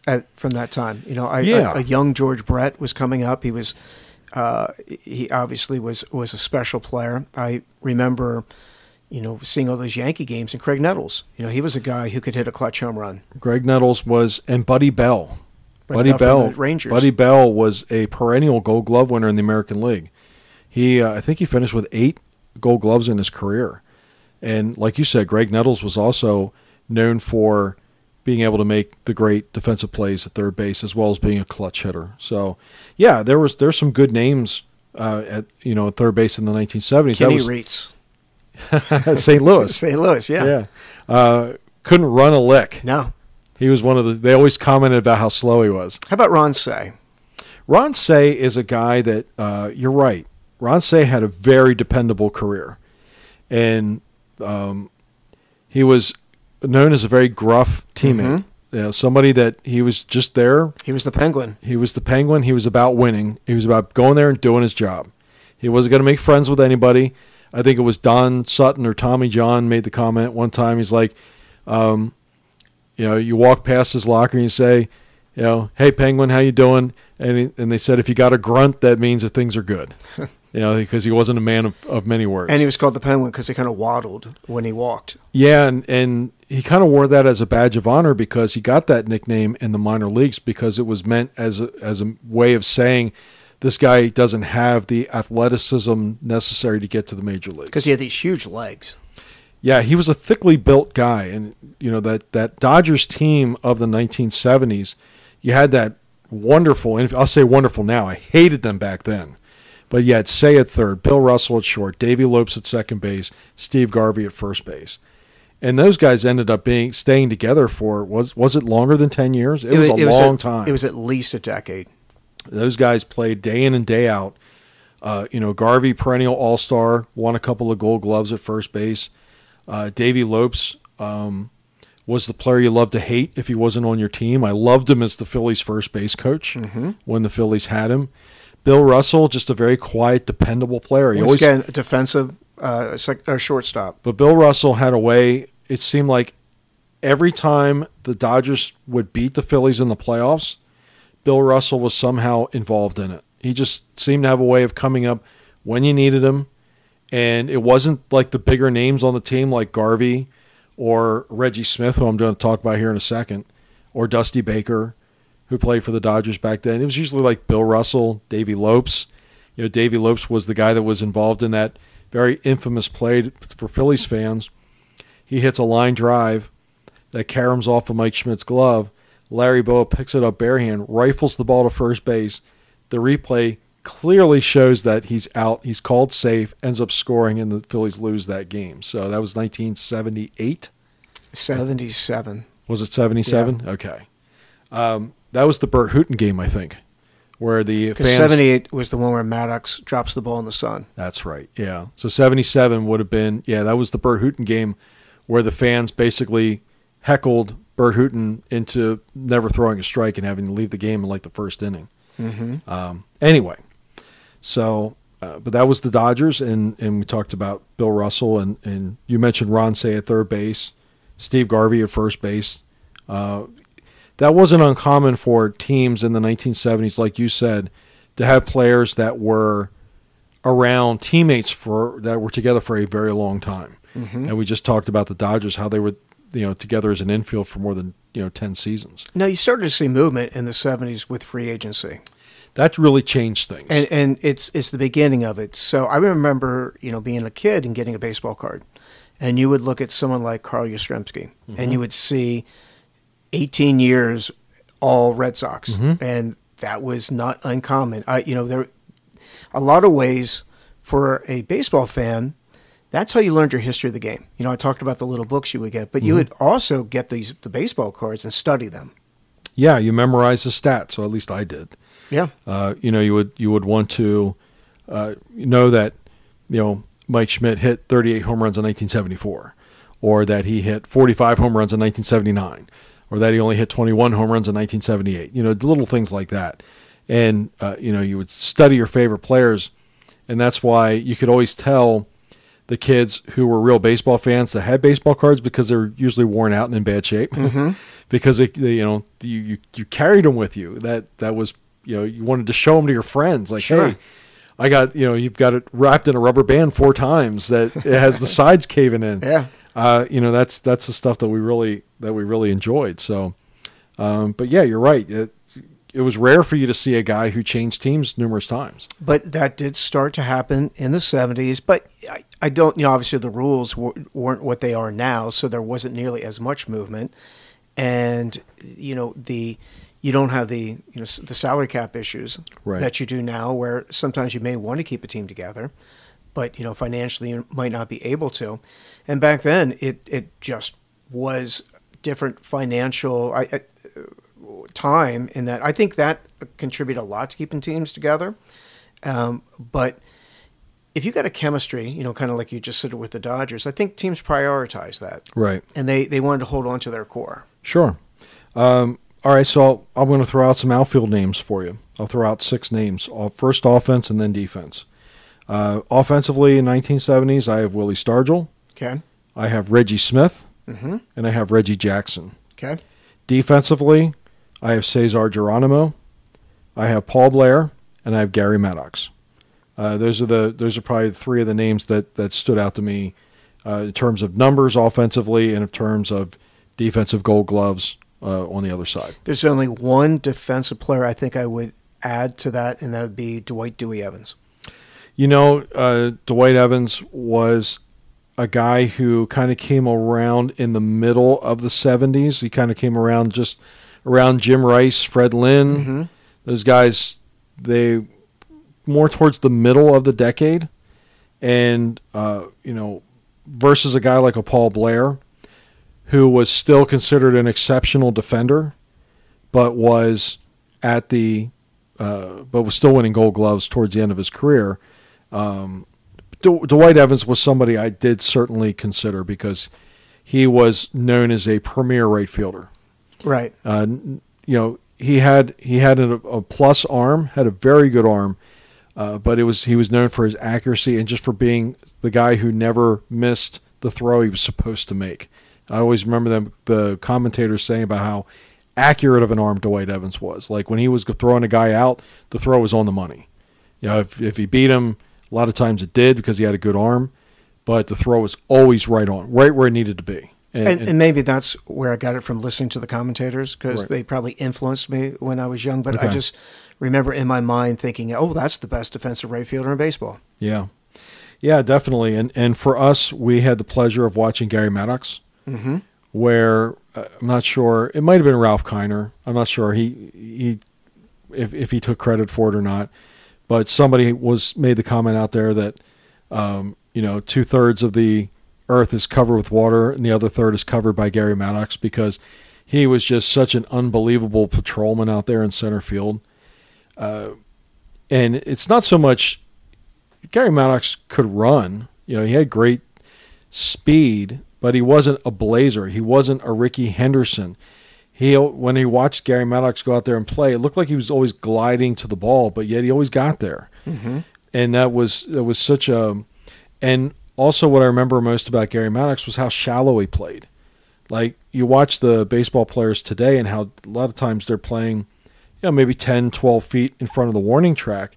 at, from that time. You know, I, yeah. I, a young George Brett was coming up. He was uh, he obviously was, was a special player. I remember, you know, seeing all those Yankee games, and Craig Nettles. You know, he was a guy who could hit a clutch home run. Greg Nettles was, and Buddy Bell. Buddy, Buddy Bell, Bell Rangers. Buddy Bell was a perennial Gold Glove winner in the American League. He, uh, I think he finished with eight Gold Gloves in his career. And like you said, Greg Nettles was also known for being able to make the great defensive plays at third base, as well as being a clutch hitter. So, yeah, there was there's some good names uh, at you know at third base in the nineteen seventies. Kenny Reitz. Saint Louis. Saint Louis, yeah. yeah. Uh, couldn't run a lick. No. He was one of the, they always commented about how slow he was. How about Ron Say? Ron Say is a guy that, uh, you're right. Ron Say had a very dependable career. And um, he was known as a very gruff teammate. Mm-hmm. You know, somebody that he was just there. He was the penguin. He was the penguin. He was about winning. He was about going there and doing his job. He wasn't going to make friends with anybody. I think it was Don Sutton or Tommy John made the comment one time. He's like, um, you know, you walk past his locker and you say, you know, hey, Penguin, how you doing? And he, and they said, if you got a grunt, that means that things are good. You know, because he wasn't a man of, of many words. And he was called the Penguin because he kind of waddled when he walked. Yeah, and, and he kind of wore that as a badge of honor because he got that nickname in the minor leagues because it was meant as a, as a way of saying, this guy doesn't have the athleticism necessary to get to the major leagues. Because he had these huge legs. Yeah, he was a thickly built guy. And, you know, that, that Dodgers team of the nineteen seventies, you had that wonderful, and I'll say wonderful now, I hated them back then. But you had Say at third, Bill Russell at short, Davey Lopes at second base, Steve Garvey at first base. And those guys ended up being staying together for, was was it longer than ten years? It, it was a it long was a, time. It was at least a decade. Those guys played day in and day out. Uh, you know, Garvey, perennial all-star, won a couple of Gold Gloves at first base. Uh, Davey Lopes um, was the player you loved to hate if he wasn't on your team. I loved him as the Phillies' first base coach mm-hmm. when the Phillies had him. Bill Russell, just a very quiet, dependable player. He Once always, again, a defensive uh, sec- or shortstop. But Bill Russell had a way, it seemed like every time the Dodgers would beat the Phillies in the playoffs, Bill Russell was somehow involved in it. He just seemed to have a way of coming up when you needed him. And it wasn't like the bigger names on the team like Garvey or Reggie Smith, who I'm going to talk about here in a second, or Dusty Baker, who played for the Dodgers back then. It was usually like Bill Russell, Davey Lopes. You know, Davey Lopes was the guy that was involved in that very infamous play for Phillies fans. He hits a line drive that caroms off of Mike Schmidt's glove. Larry Boa picks it up barehand, rifles the ball to first base. The replay clearly shows that he's out. He's called safe, ends up scoring, and the Phillies lose that game. So that was nineteen seventy-eight? seventy-seven. Was it seventy-seven? Yeah. Okay. Um, that was the Bert Hooton game, I think, where the fans... seventy-eight was the one where Maddox drops the ball in the sun. That's right, yeah. So seventy-seven would have been... Yeah, that was the Bert Hooton game where the fans basically heckled Bert Hooton into never throwing a strike and having to leave the game in like the first inning. Mm-hmm. Um, anyway, so, uh, but that was the Dodgers, and, and we talked about Bill Russell, and, and you mentioned Ron Say at third base, Steve Garvey at first base. Uh, that wasn't uncommon for teams in the nineteen seventies, like you said, to have players that were around teammates for that were together for a very long time. Mm-hmm. And we just talked about the Dodgers, how they were, you know, together as an infield for more than, you know, ten seasons. Now, you started to see movement in the seventies with free agency. That really changed things. And, and it's it's the beginning of it. So I remember, you know, being a kid and getting a baseball card. And you would look at someone like Carl Yastrzemski, mm-hmm. and you would see eighteen years, all Red Sox. Mm-hmm. And that was not uncommon. I, you know, there a lot of ways for a baseball fan, that's how you learned your history of the game. You know, I talked about the little books you would get, but mm-hmm. you would also get these the baseball cards and study them. Yeah, you memorize the stats, or at least I did. Yeah. Uh, you know, you would you would want to uh, know that, you know, Mike Schmidt hit thirty-eight home runs in nineteen seventy-four, or that he hit forty-five home runs in nineteen seventy-nine, or that he only hit twenty-one home runs in nineteen seventy-eight. You know, little things like that. And, uh, you know, you would study your favorite players, and that's why you could always tell the kids who were real baseball fans that had baseball cards, because they were usually worn out and in bad shape, mm-hmm. because, they, they, you know, you, you, you carried them with you. That, that was, you know, you wanted to show them to your friends. Like, sure. Hey, I got, you know, you've got it wrapped in a rubber band four times that it has the sides caving in. Yeah. Uh, you know, that's, that's the stuff that we really, that we really enjoyed. So, um, but yeah, you're right. It, it was rare for you to see a guy who changed teams numerous times. But that did start to happen in the seventies. But I, I don't, you know, obviously the rules w- weren't what they are now. So there wasn't nearly as much movement. And, you know, the, you don't have the you know the salary cap issues right. that you do now, where sometimes you may want to keep a team together, but you know financially you might not be able to. And back then, it it just was different financial I, I, time in that. I think that contributed a lot to keeping teams together. Um, but if you got a chemistry, you know, kind of like you just said with the Dodgers, I think teams prioritize that, right? And they they wanted to hold on to their core. Sure. Um, All right, so I'm going to throw out some outfield names for you. I'll throw out six names. First, offense, and then defense. Uh, offensively, in nineteen seventies, I have Willie Stargell. Okay. I have Reggie Smith. Mm-hmm. And I have Reggie Jackson. Okay. Defensively, I have Cesar Geronimo. I have Paul Blair, and I have Garry Maddox. Uh, those are the those are probably three of the names that, that stood out to me uh, in terms of numbers offensively and in terms of defensive Gold Gloves. Uh, on the other side. There's only one defensive player I think I would add to that, and that would be Dwight Dewey Evans. You know, uh, Dwight Evans was a guy who kind of came around in the middle of the seventies. He kind of came around just around Jim Rice, Fred Lynn. Mm-hmm. Those guys, they more towards the middle of the decade. And, uh, you know, versus a guy like a Paul Blair, who was still considered an exceptional defender, but was at the, uh, but was still winning Gold Gloves towards the end of his career. Um, D- Dwight Evans was somebody I did certainly consider because he was known as a premier right fielder. Right. Uh, you know, he had he had a, a plus arm, had a very good arm, uh, but it was he was known for his accuracy and just for being the guy who never missed the throw he was supposed to make. I always remember them, the commentators saying about how accurate of an arm Dwight Evans was. Like when he was throwing a guy out, the throw was on the money. You know, if, if he beat him, a lot of times it did because he had a good arm, but the throw was always right on, right where it needed to be. And, and, and, and maybe that's where I got it from listening to the commentators because right. they probably influenced me when I was young. But okay. I just remember in my mind thinking, oh, that's the best defensive right fielder in baseball. Yeah. Yeah, definitely. And, and for us, we had the pleasure of watching Garry Maddox. Mm-hmm. Where uh, I'm not sure, it might have been Ralph Kiner. I'm not sure he he if if he took credit for it or not, but somebody was made the comment out there that um, you know two thirds of the earth is covered with water and the other third is covered by Garry Maddox because he was just such an unbelievable patrolman out there in center field, uh, and it's not so much Garry Maddox could run. You know, he had great speed. But he wasn't a blazer. He wasn't a Rickey Henderson. He when he watched Garry Maddox go out there and play, it looked like he was always gliding to the ball, but yet he always got there. Mm-hmm. And that was that was such a. And also, what I remember most about Garry Maddox was how shallow he played. Like, you watch the baseball players today and how a lot of times they're playing, you know, maybe ten, twelve feet in front of the warning track.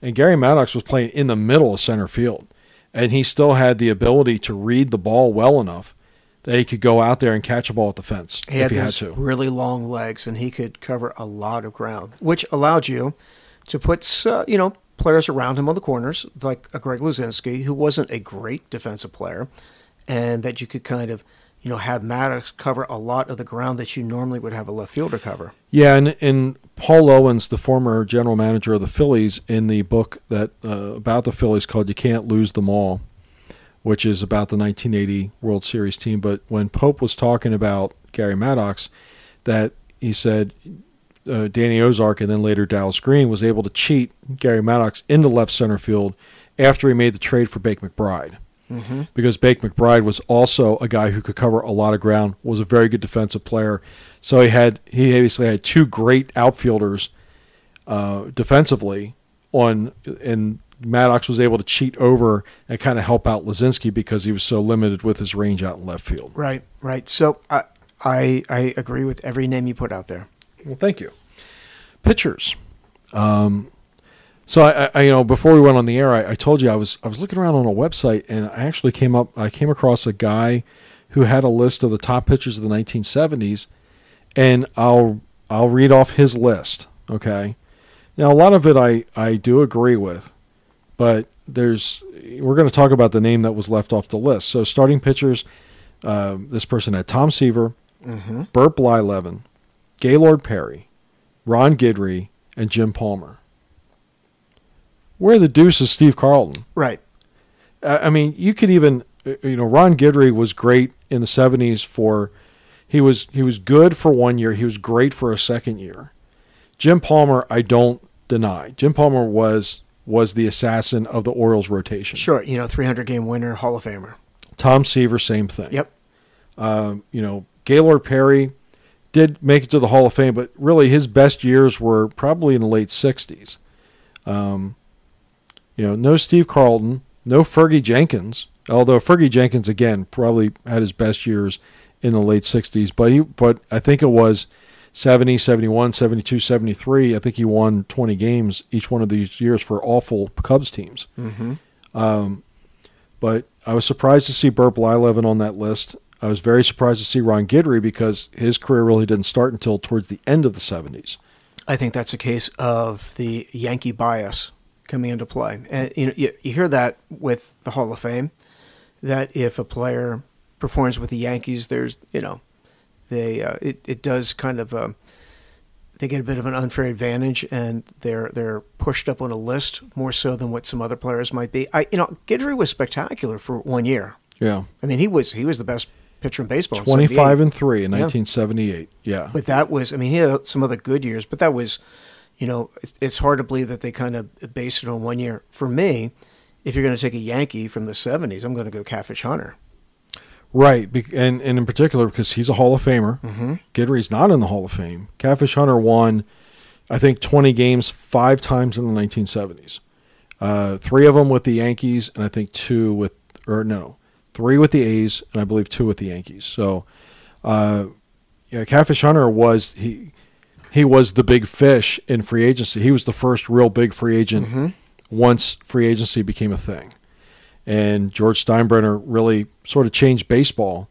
And Garry Maddox was playing in the middle of center field. And he still had the ability to read the ball well enough that he could go out there and catch a ball at the fence he if he had to. He had really long legs, and he could cover a lot of ground, which allowed you to put, uh, you know, players around him on the corners, like a Greg Luzinski, who wasn't a great defensive player, and that you could kind of, you know, have Maddox cover a lot of the ground that you normally would have a left fielder cover. Yeah, and, and Paul Owens, the former general manager of the Phillies, in the book that uh, about the Phillies called You Can't Lose Them All, which is about the nineteen eighty World Series team. But when Pope was talking about Garry Maddox, that he said uh, Danny Ozark and then later Dallas Green was able to cheat Garry Maddox into left center field after he made the trade for Bake McBride. Mm-hmm. Because Bake McBride was also a guy who could cover a lot of ground, was a very good defensive player. So he had he obviously had two great outfielders uh, defensively, on, and Maddox was able to cheat over and kind of help out Luzinski because he was so limited with his range out in left field. Right, right. So I I, I agree with every name you put out there. Well, thank you. Pitchers. Um So I, I, you know, before we went on the air, I, I told you I was I was looking around on a website, and I actually came up I came across a guy who had a list of the top pitchers of the nineteen seventies, and I'll I'll read off his list. Okay, now a lot of it I, I do agree with, but there's we're going to talk about the name that was left off the list. So starting pitchers, uh, this person had Tom Seaver, mm-hmm. Bert Blyleven, Gaylord Perry, Ron Guidry, and Jim Palmer. Where the deuce is Steve Carlton? Right. I mean, you could even, you know, Ron Guidry was great in the seventies for, he was he was good for one year. He was great for a second year. Jim Palmer, I don't deny. Jim Palmer was was the assassin of the Orioles rotation. Sure, you know, three hundred game winner, Hall of Famer. Tom Seaver, same thing. Yep. Um, you know, Gaylord Perry did make it to the Hall of Fame, but really his best years were probably in the late sixties. Um. You know, no Steve Carlton, no Fergie Jenkins, although Fergie Jenkins, again, probably had his best years in the late sixties. But he, but I think it was seventy, seventy-one, seventy-two, seventy-three. I think he won twenty games each one of these years for awful Cubs teams. Mm-hmm. Um, but I was surprised to see Bert Blyleven on that list. I was very surprised to see Ron Guidry because his career really didn't start until towards the end of the seventies. I think that's a case of the Yankee bias coming into play. And you know, you, you hear that with the Hall of Fame, that if a player performs with the Yankees, there's, you know, they uh, it, it does kind of um, they get a bit of an unfair advantage, and they're they're pushed up on a list more so than what some other players might be. I you know Guidry was spectacular for one year. Yeah, I mean he was he was the best pitcher in baseball. twenty-five and three in nineteen seventy-eight. Yeah. yeah, but that was I mean he had some other good years, but that was. You know, it's hard to believe that they kind of based it on one year. For me, if you're going to take a Yankee from the seventies, I'm going to go Catfish Hunter. Right, and, and in particular because he's a Hall of Famer. Mm-hmm. Guidry's not in the Hall of Fame. Catfish Hunter won, I think, twenty games five times in the nineteen seventies. Uh, three of them with the Yankees, and I think two with, or no, three with the A's, and I believe two with the Yankees. So, uh, yeah, Catfish Hunter was he. He was the big fish in free agency. He was the first real big free agent mm-hmm. once free agency became a thing. And George Steinbrenner really sort of changed baseball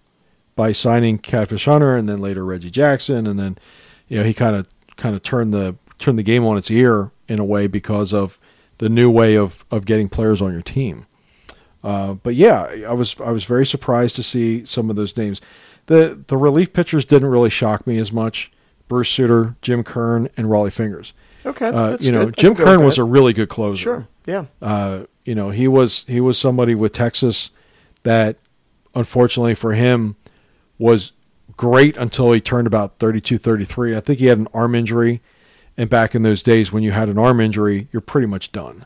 by signing Catfish Hunter and then later Reggie Jackson. And then, you know, he kind of kind of turned the turned the game on its ear in a way because of the new way of, of getting players on your team. Uh, but yeah, I was I was very surprised to see some of those names. The the relief pitchers didn't really shock me as much. Bruce Sutter, Jim Kern, and Rollie Fingers. Okay, that's uh, you know good. Jim Kern was a really good closer. Sure, yeah. Uh, you know he was he was somebody with Texas that, unfortunately for him, was great until he turned about thirty-two, thirty-three. I think he had an arm injury, and back in those days when you had an arm injury, you're pretty much done.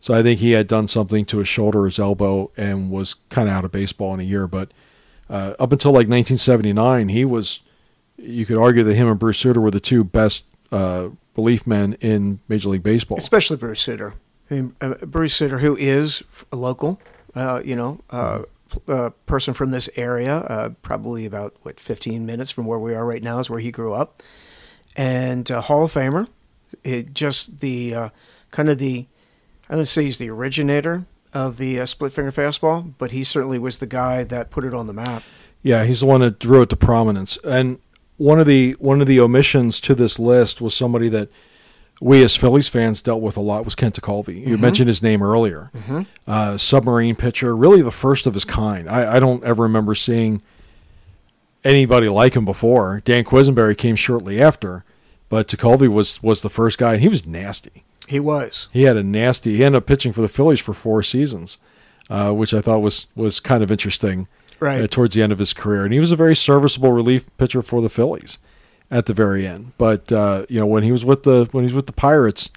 So I think he had done something to his shoulder, his elbow, and was kind of out of baseball in a year. But uh, up until like nineteen seventy-nine, he was. You could argue that him and Bruce Sutter were the two best uh, relief men in Major League Baseball. Especially Bruce Sutter. I mean, uh, Bruce Sutter, who is local, uh, you know, uh, uh, person from this area, uh, probably about, what, fifteen minutes from where we are right now is where he grew up. And uh, Hall of Famer, it just the uh, kind of the, I don't say he's the originator of the uh, split finger fastball, but he certainly was the guy that put it on the map. Yeah, he's the one that drew it to prominence. And one of the one of the omissions to this list was somebody that we as Phillies fans dealt with a lot, was Kent Tekulve. You mm-hmm. mentioned his name earlier. Mm-hmm. Uh, submarine pitcher, really the first of his kind. I, I don't ever remember seeing anybody like him before. Dan Quisenberry came shortly after, but Tekulve was, was the first guy, and he was nasty. He was. He had a nasty – he ended up pitching for the Phillies for four seasons, uh, which I thought was, was kind of interesting right. uh, towards the end of his career. And he was a very serviceable relief pitcher for the Phillies at the very end. But uh, you know, when he was with the when he was with the Pirates,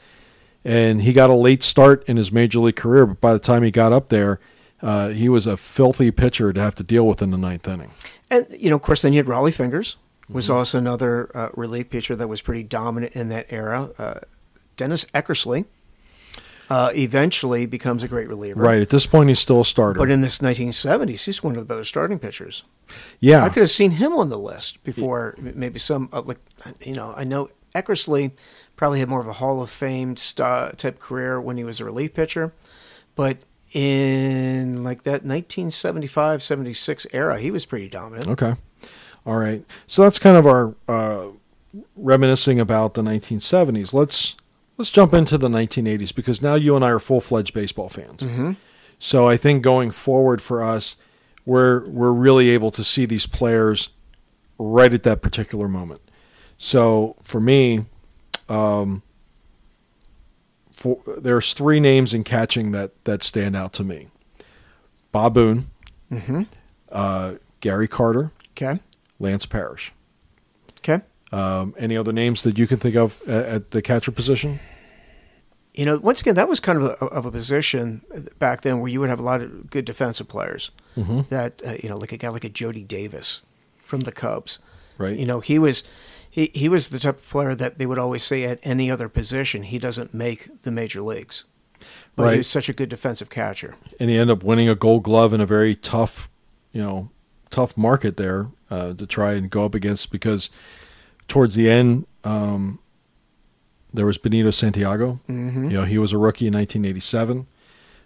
and he got a late start in his major league career, but by the time he got up there, uh, he was a filthy pitcher to have to deal with in the ninth inning. And you know, of course, then you had Rollie Fingers, was mm-hmm. also another uh, relief pitcher that was pretty dominant in that era. Uh, Dennis Eckersley uh, eventually becomes a great reliever. Right, at this point he's still a starter. But in this nineteen seventies, he's one of the better starting pitchers. Yeah. I could have seen him on the list before maybe some, uh, like, you know, I know Eckersley probably had more of a Hall of Fame st- type career when he was a relief pitcher. But in like that nineteen seventy-five seventy-six era, he was pretty dominant. Okay. All right. So that's kind of our uh, reminiscing about the nineteen seventies. Let's let's jump into the nineteen eighties, because now you and I are full-fledged baseball fans. Mm-hmm. So I think going forward for us, we're we're really able to see these players right at that particular moment. So for me, um, for, there's three names in catching that that stand out to me: Bob Boone, mm-hmm. uh, Gary Carter, okay, Lance Parrish, okay. Um, any other names that you can think of at, at the catcher position? You know, once again, that was kind of a, of a position back then where you would have a lot of good defensive players. Mm-hmm. That uh, you know, like a guy like a Jody Davis from the Cubs. Right. You know, he was he, he was the type of player that they would always say at any other position he doesn't make the major leagues, but right. he was such a good defensive catcher. And he ended up winning a Gold Glove in a very tough, you know, tough market there uh, to try and go up against, because towards the end, um, there was Benito Santiago. Mm-hmm. You know, he was a rookie in nineteen eighty-seven.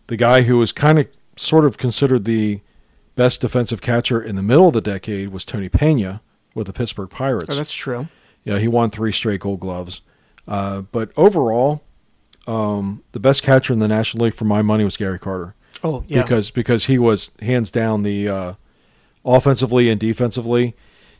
The guy who was kind of sort of considered the best defensive catcher in the middle of the decade was Tony Pena with the Pittsburgh Pirates. Oh, that's true. Yeah, he won three straight Gold Gloves. Uh, but overall, um, the best catcher in the National League for my money was Gary Carter. Oh, yeah. Because, because he was hands down the uh, offensively and defensively.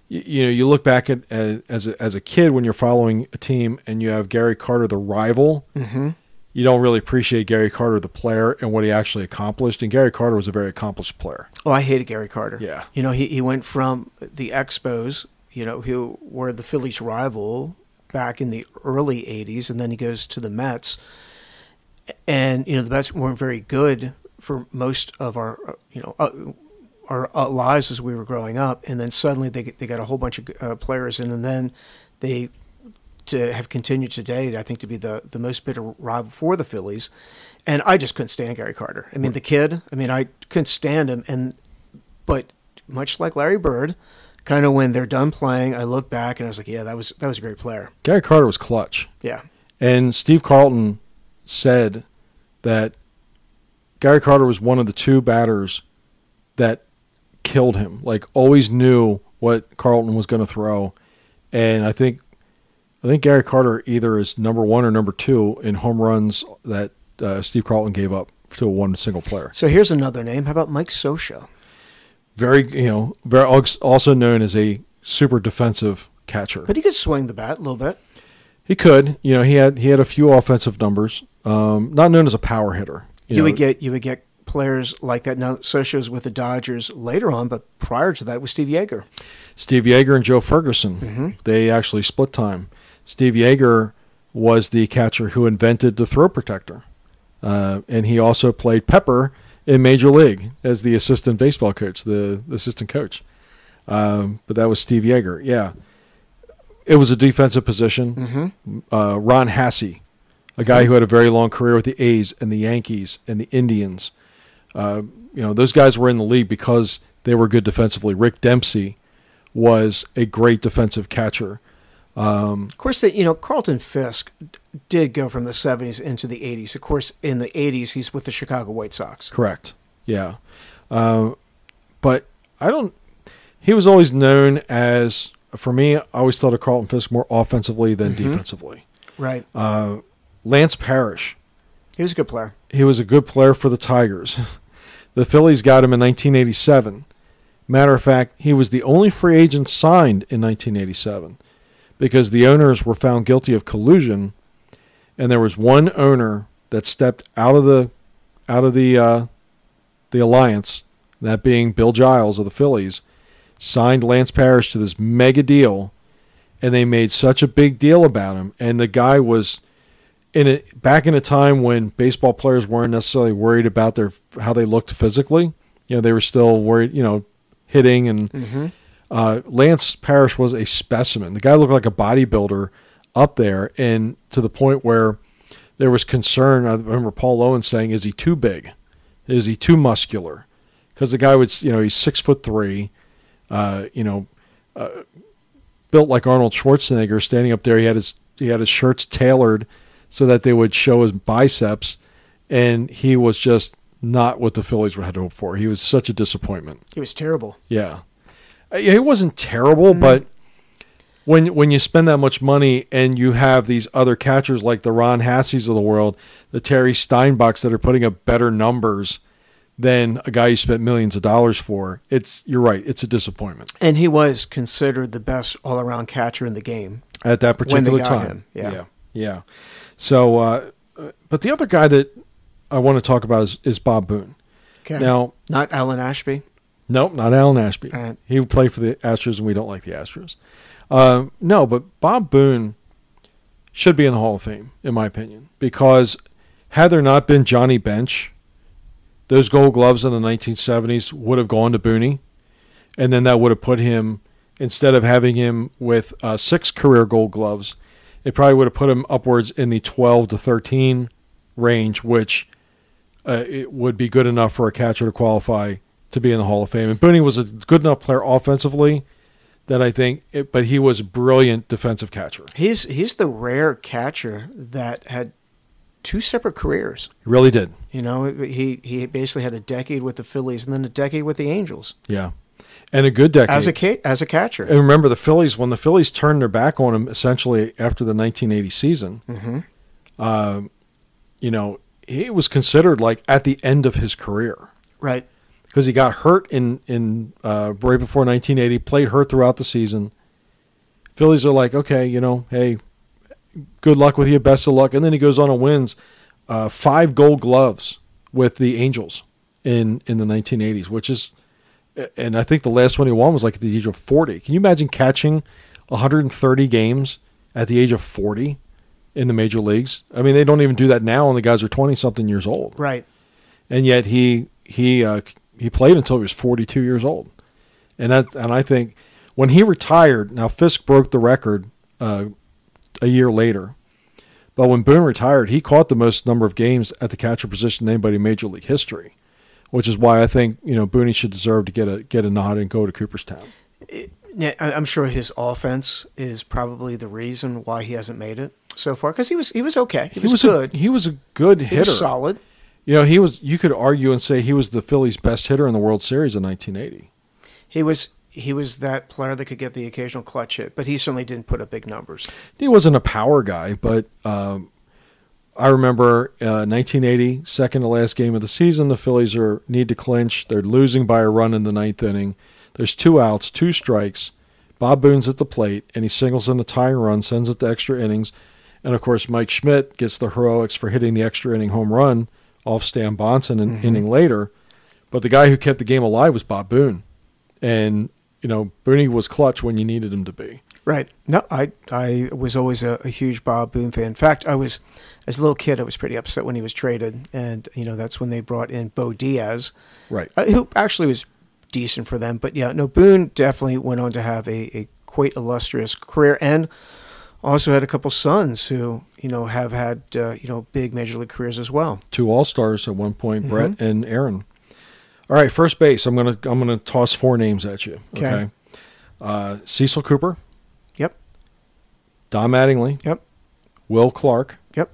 You know, you look back at, at as a, as a kid when you're following a team and you have Gary Carter, the rival, mm-hmm. you don't really appreciate Gary Carter, the player, and what he actually accomplished. And Gary Carter was a very accomplished player. Oh, I hated Gary Carter. Yeah. You know, he, he went from the Expos, you know, who were the Phillies' rival back in the early eighties, and then he goes to the Mets. And, you know, the Mets weren't very good for most of our, you know, uh, our lives as we were growing up, and then suddenly they they got a whole bunch of uh, players in, and then they to have continued today, I think, to be the, the most bitter rival for the Phillies. And I just couldn't stand Gary Carter. I mean, the kid, I mean, I couldn't stand him. And but much like Larry Bird, kind of when they're done playing, I look back and I was like, yeah, that was that was a great player. Gary Carter was clutch. Yeah. And Steve Carlton said that Gary Carter was one of the two batters that killed him, like always knew what Carlton was going to throw. And I think I think Gary Carter either is number one or number two in home runs that uh, Steve Carlton gave up to one single player. So here's another name. How about Mike Scioscia? Very, you know, very also known as a super defensive catcher. But he could swing the bat a little bit. He could. You know, he had he had a few offensive numbers. Um, not known as a power hitter. You, you know, would get you would get players like that. Now, Scioscia's with the Dodgers later on, but prior to that, it was Steve Yeager. Steve Yeager and Joe Ferguson. Mm-hmm. They actually split time. Steve Yeager was the catcher who invented the throw protector, uh, and he also played Pepper in Major League as the assistant baseball coach, the, the assistant coach. Um, but that was Steve Yeager. Yeah, it was a defensive position. Mm-hmm. Uh, Ron Hasse, a guy who had a very long career with the A's and the Yankees and the Indians. Uh, you know, those guys were in the league because they were good defensively. Rick Dempsey was a great defensive catcher. Um, of course, they, you know, Carlton Fisk did go from the seventies into the eighties. Of course, in the eighties, he's with the Chicago White Sox. Correct. Yeah. Uh, but I don't – he was always known as – for me, I always thought of Carlton Fisk more offensively than mm-hmm. defensively. Right. Uh, Lance Parrish. He was a good player. He was a good player for the Tigers. The Phillies got him in nineteen eighty-seven. Matter of fact, he was the only free agent signed in nineteen eighty-seven because the owners were found guilty of collusion, and there was one owner that stepped out of the out of the uh, the alliance, that being Bill Giles of the Phillies, signed Lance Parrish to this mega deal, and they made such a big deal about him. And the guy was in a, back in a time when baseball players weren't necessarily worried about their how they looked physically. You know, they were still worried, you know, hitting and mm-hmm. uh, Lance Parrish was a specimen. The guy looked like a bodybuilder up there, and to the point where there was concern. I remember Paul Owen saying, "Is he too big? Is he too muscular?" Because the guy would, you know, he's six foot three. Uh, you know, uh, built like Arnold Schwarzenegger, standing up there. He had his he had his shirts tailored so that they would show his biceps, and he was just not what the Phillies had hoped for. He was such a disappointment. He was terrible. Yeah. It wasn't terrible, mm. but when when you spend that much money and you have these other catchers like the Ron Hasseys of the world, the Terry Steinbachs that are putting up better numbers than a guy you spent millions of dollars for, it's you're right, it's a disappointment. And he was considered the best all-around catcher in the game at that particular time. Yeah. yeah. Yeah. So, uh, but the other guy that I want to talk about is, is Bob Boone. Okay. Now, not Alan Ashby. Nope, not Alan Ashby. Uh, he played for the Astros, and we don't like the Astros. Uh, no, but Bob Boone should be in the Hall of Fame, in my opinion, because had there not been Johnny Bench, those Gold Gloves in the nineteen seventies would have gone to Boone, and then that would have put him, instead of having him with uh, six career Gold Gloves, it probably would have put him upwards in the twelve to thirteen range, which uh, it would be good enough for a catcher to qualify to be in the Hall of Fame. And Boone was a good enough player offensively that I think, it, but he was a brilliant defensive catcher. He's he's the rare catcher that had two separate careers. He really did. You know, he, he basically had a decade with the Phillies and then a decade with the Angels. Yeah. And a good decade. As a ca- as a catcher. And remember, the Phillies, when the Phillies turned their back on him, essentially after the nineteen eighty season, mm-hmm. uh, you know, he was considered like at the end of his career. Right. Because he got hurt in, in uh, right before nineteen eighty, played hurt throughout the season. Phillies are like, okay, you know, hey, good luck with you, best of luck. And then he goes on and wins uh, five Gold Gloves with the Angels in, in the nineteen eighties, which is... And I think the last one he won was like at the age of forty. Can you imagine catching one hundred thirty games at the age of forty in the major leagues? I mean, they don't even do that now, and the guys are twenty-something years old. Right. And yet he he uh, he played until he was forty-two years old. And that and I think when he retired, now Fisk broke the record uh, a year later, but when Boone retired, he caught the most number of games at the catcher position in anybody in major league history. Which is why I think, you know, Boone should deserve to get a get a nod and go to Cooperstown. It, I'm sure his offense is probably the reason why he hasn't made it so far, because he was he was okay. He, he was, was good. A, he was a good hitter. He was solid. You know, he was. You could argue and say he was the Phillies' best hitter in the World Series in nineteen eighty. He was he was that player that could get the occasional clutch hit, but he certainly didn't put up big numbers. He wasn't a power guy, but. Um, I remember uh, nineteen eighty, second to last game of the season. The Phillies are need to clinch. They're losing by a run in the ninth inning. There's two outs, two strikes. Bob Boone's at the plate, and he singles in the tying run, sends it to extra innings. And, of course, Mike Schmidt gets the heroics for hitting the extra inning home run off Stan Bonson an mm-hmm. inning later. But the guy who kept the game alive was Bob Boone. And, you know, Boone was clutch when you needed him to be. Right. No, I I was always a, a huge Bob Boone fan. In fact, I was, as a little kid, I was pretty upset when he was traded. And, you know, that's when they brought in Bo Diaz. Right. Uh, who actually was decent for them. But, yeah, no, Boone definitely went on to have a, a quite illustrious career and also had a couple sons who, you know, have had, uh, you know, big major league careers as well. Two All-Stars at one point, mm-hmm. Brett and Aaron. All right, first base. I'm gonna I'm gonna toss four names at you. Okay. okay. Uh, Cecil Cooper. Yep. Dom Mattingly. Yep. Will Clark. Yep.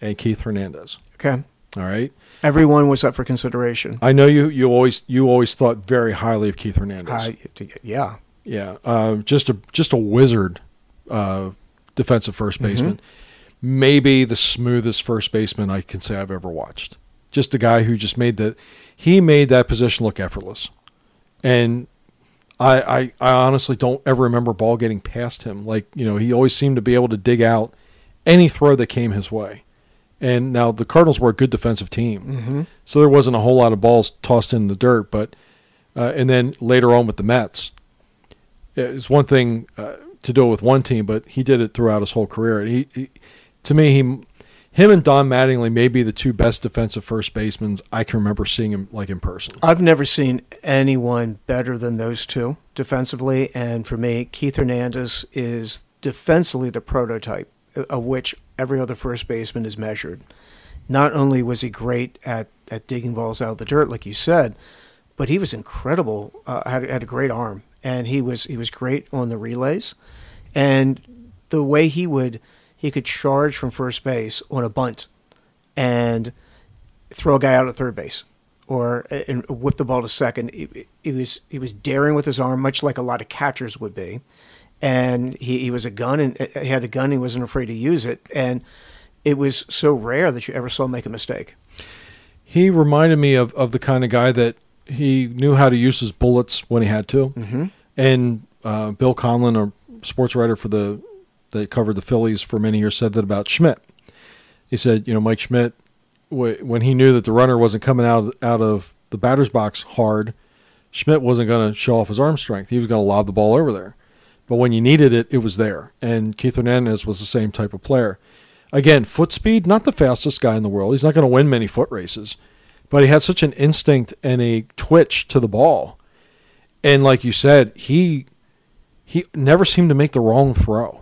And Keith Hernandez. Okay. All right. Everyone was up for consideration. I know you. You always you always thought very highly of Keith Hernandez. I, yeah. Yeah. Uh, just a just a wizard, uh, defensive first baseman. Mm-hmm. Maybe the smoothest first baseman I can say I've ever watched. Just a guy who just made the he made that position look effortless, and I, I I honestly don't ever remember a ball getting past him. Like, you know, he always seemed to be able to dig out any throw that came his way. And now the Cardinals were a good defensive team, mm-hmm. so there wasn't a whole lot of balls tossed in the dirt. But uh, and then later on with the Mets, it's one thing uh, to do it with one team, but he did it throughout his whole career. And he, he to me he. Him and Don Mattingly may be the two best defensive first basemen I can remember seeing him like in person. I've never seen anyone better than those two defensively, and for me, Keith Hernandez is defensively the prototype of which every other first baseman is measured. Not only was he great at, at digging balls out of the dirt, like you said, but he was incredible. Uh, had had a great arm, and he was he was great on the relays, and the way he would. He could charge from first base on a bunt and throw a guy out at third base or and whip the ball to second. He, he was he was daring with his arm, much like a lot of catchers would be. And he, he was a gun, and he had a gun. He wasn't afraid to use it. And it was so rare that you ever saw him make a mistake. He reminded me of, of the kind of guy that he knew how to use his bullets when he had to. Mm-hmm. And uh, Bill Conlon, a sports writer for the – that covered the Phillies for many years, said that about Schmidt. He said, you know, Mike Schmidt, when he knew that the runner wasn't coming out, out of the batter's box hard, Schmidt wasn't going to show off his arm strength. He was going to lob the ball over there. But when you needed it, it was there. And Keith Hernandez was the same type of player. Again, foot speed, not the fastest guy in the world. He's not going to win many foot races. But he had such an instinct and a twitch to the ball. And like you said, he he never seemed to make the wrong throw.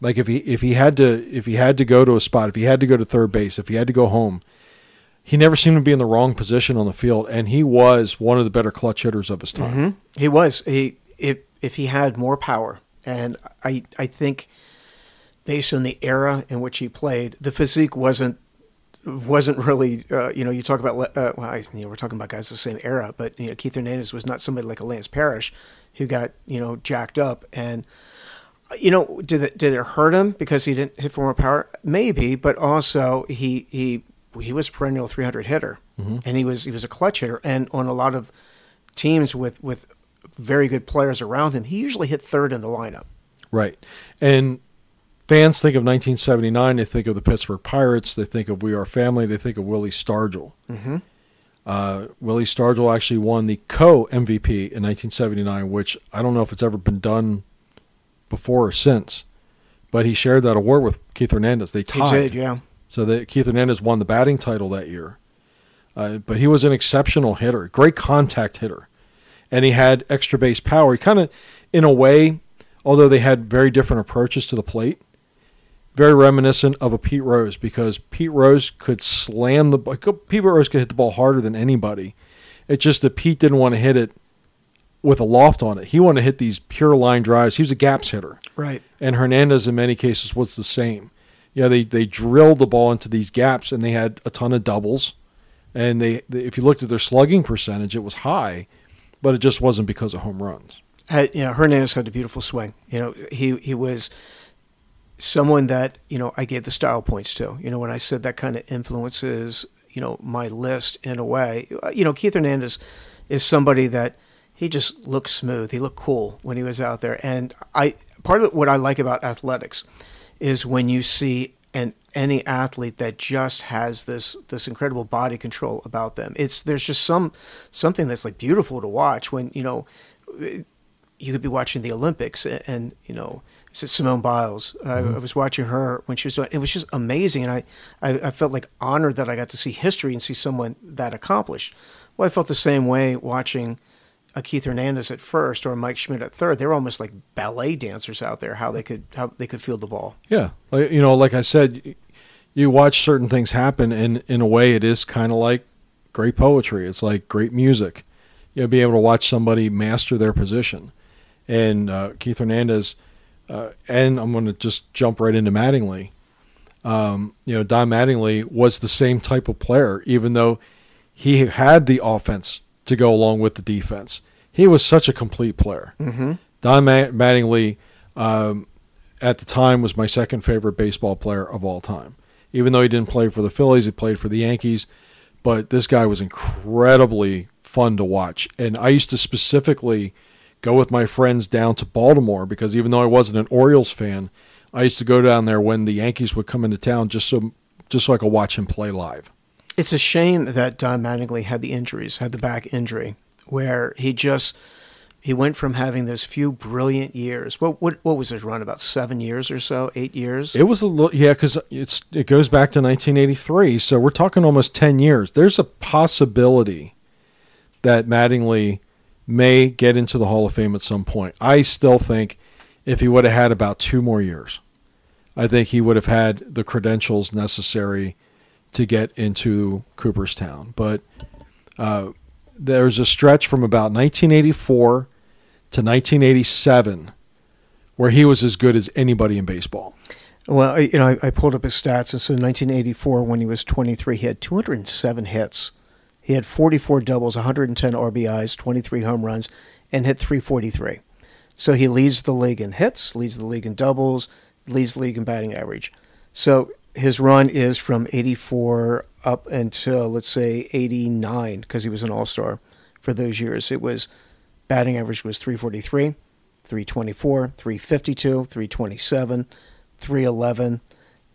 Like if he if he had to if he had to go to a spot, if he had to go to third base, if he had to go home, he never seemed to be in the wrong position on the field, and he was one of the better clutch hitters of his time. Mm-hmm. He was. He if if he had more power, and I I think based on the era in which he played, the physique wasn't wasn't really uh, you know you talk about uh, well I, you know we're talking about guys the same era, but you know Keith Hernandez was not somebody like a Lance Parrish who got you know jacked up and. You know, did it did it hurt him because he didn't hit for more power? Maybe, but also he he he was a perennial three hundred hitter, mm-hmm. and he was he was a clutch hitter. And on a lot of teams with, with very good players around him, he usually hit third in the lineup. Right, and fans think of nineteen seventy-nine, they think of the Pittsburgh Pirates, they think of We Are Family, they think of Willie Stargell. Mm-hmm. Uh, Willie Stargell actually won the co-M V P in nineteen seventy-nine, which I don't know if it's ever been done before or since, but he shared that award with Keith Hernandez. They tied. He did, yeah. So that Keith Hernandez won the batting title that year. Uh, but he was an exceptional hitter, great contact hitter, and he had extra base power. He kind of, in a way, although they had very different approaches to the plate, very reminiscent of a Pete Rose, because Pete Rose could slam the ball. Pete Rose could hit the ball harder than anybody. It's just that Pete didn't want to hit it with a loft on it. He wanted to hit these pure line drives. He was a gaps hitter. Right. And Hernandez, in many cases, was the same. You know, they, they drilled the ball into these gaps, and they had a ton of doubles. And they, they if you looked at their slugging percentage, it was high, but it just wasn't because of home runs. Had, you know, Hernandez had a beautiful swing. You know, he, he was someone that, you know, I gave the style points to. You know, when I said that kind of influences, you know, my list in a way. You know, Keith Hernandez is somebody that, he just looked smooth. He looked cool when he was out there. And I part of what I like about athletics is when you see an any athlete that just has this this incredible body control about them. It's there's just some something that's like beautiful to watch when, you know, you could be watching the Olympics and, and you know, it's Simone Biles. Uh, mm-hmm. I was watching her when she was doing it. It was just amazing. And I, I, I felt like honored that I got to see history and see someone that accomplished. Well, I felt the same way watching a Keith Hernandez at first or Mike Schmidt at third. They're almost like ballet dancers out there, how they could how they could field the ball. Yeah. Like, you know, like I said, you watch certain things happen, and in a way it is kind of like great poetry. It's like great music. you know, be able to watch somebody master their position. And uh, Keith Hernandez, uh, and I'm going to just jump right into Mattingly. Um, you know, Don Mattingly was the same type of player, even though he had the offense to go along with the defense. He was such a complete player. Mm-hmm. Don Mattingly, um, at the time, was my second favorite baseball player of all time. Even though he didn't play for the Phillies, he played for the Yankees. But this guy was incredibly fun to watch. And I used to specifically go with my friends down to Baltimore because even though I wasn't an Orioles fan, I used to go down there when the Yankees would come into town just so just so I could watch him play live. It's a shame that Don Mattingly had the injuries, had the back injury, where he just he went from having those few brilliant years. What what what was his run? About seven years or so, eight years. It was a little, yeah, because it's it goes back to nineteen eighty-three, so we're talking almost ten years. There's a possibility that Mattingly may get into the Hall of Fame at some point. I still think if he would have had about two more years, I think he would have had the credentials necessary to get into Cooperstown. But uh, there's a stretch from about nineteen eighty-four to nineteen eighty-seven where he was as good as anybody in baseball. Well, you know, I, I pulled up his stats, and so in nineteen eighty-four, when he was twenty-three, he had two hundred seven hits. He had forty-four doubles, one hundred ten R B Is, twenty-three home runs, and hit three forty-three. So he leads the league in hits, leads the league in doubles, leads the league in batting average. So his run is from eighty-four up until, let's say, eighty-nine, because he was an all-star for those years. It was batting average was three forty-three, three twenty-four, three fifty-two, three twenty-seven, three eleven,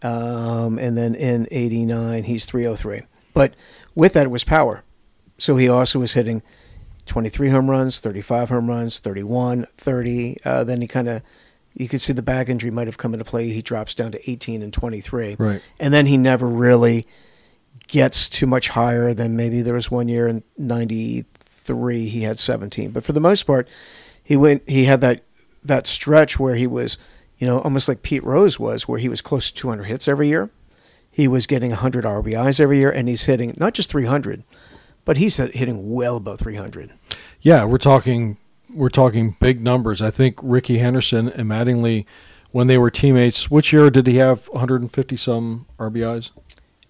um, and then in eighty-nine, he's three oh three. But with that, it was power. So he also was hitting twenty-three home runs, thirty-five home runs, thirty-one, thirty. Uh, then he kind of, you could see the back injury might have come into play. He drops down to eighteen and twenty-three. Right. And then he never really gets too much higher than maybe there was one year in ninety-three he had seventeen. But for the most part, he went. He had that that stretch where he was, you know, almost like Pete Rose was, where he was close to two hundred hits every year. He was getting one hundred R B Is every year, and he's hitting not just three hundred, but he's hitting well above three hundred. Yeah, we're talking we're talking big numbers. I think Rickey Henderson and Mattingly, when they were teammates, which year did he have one hundred fifty-some R B Is?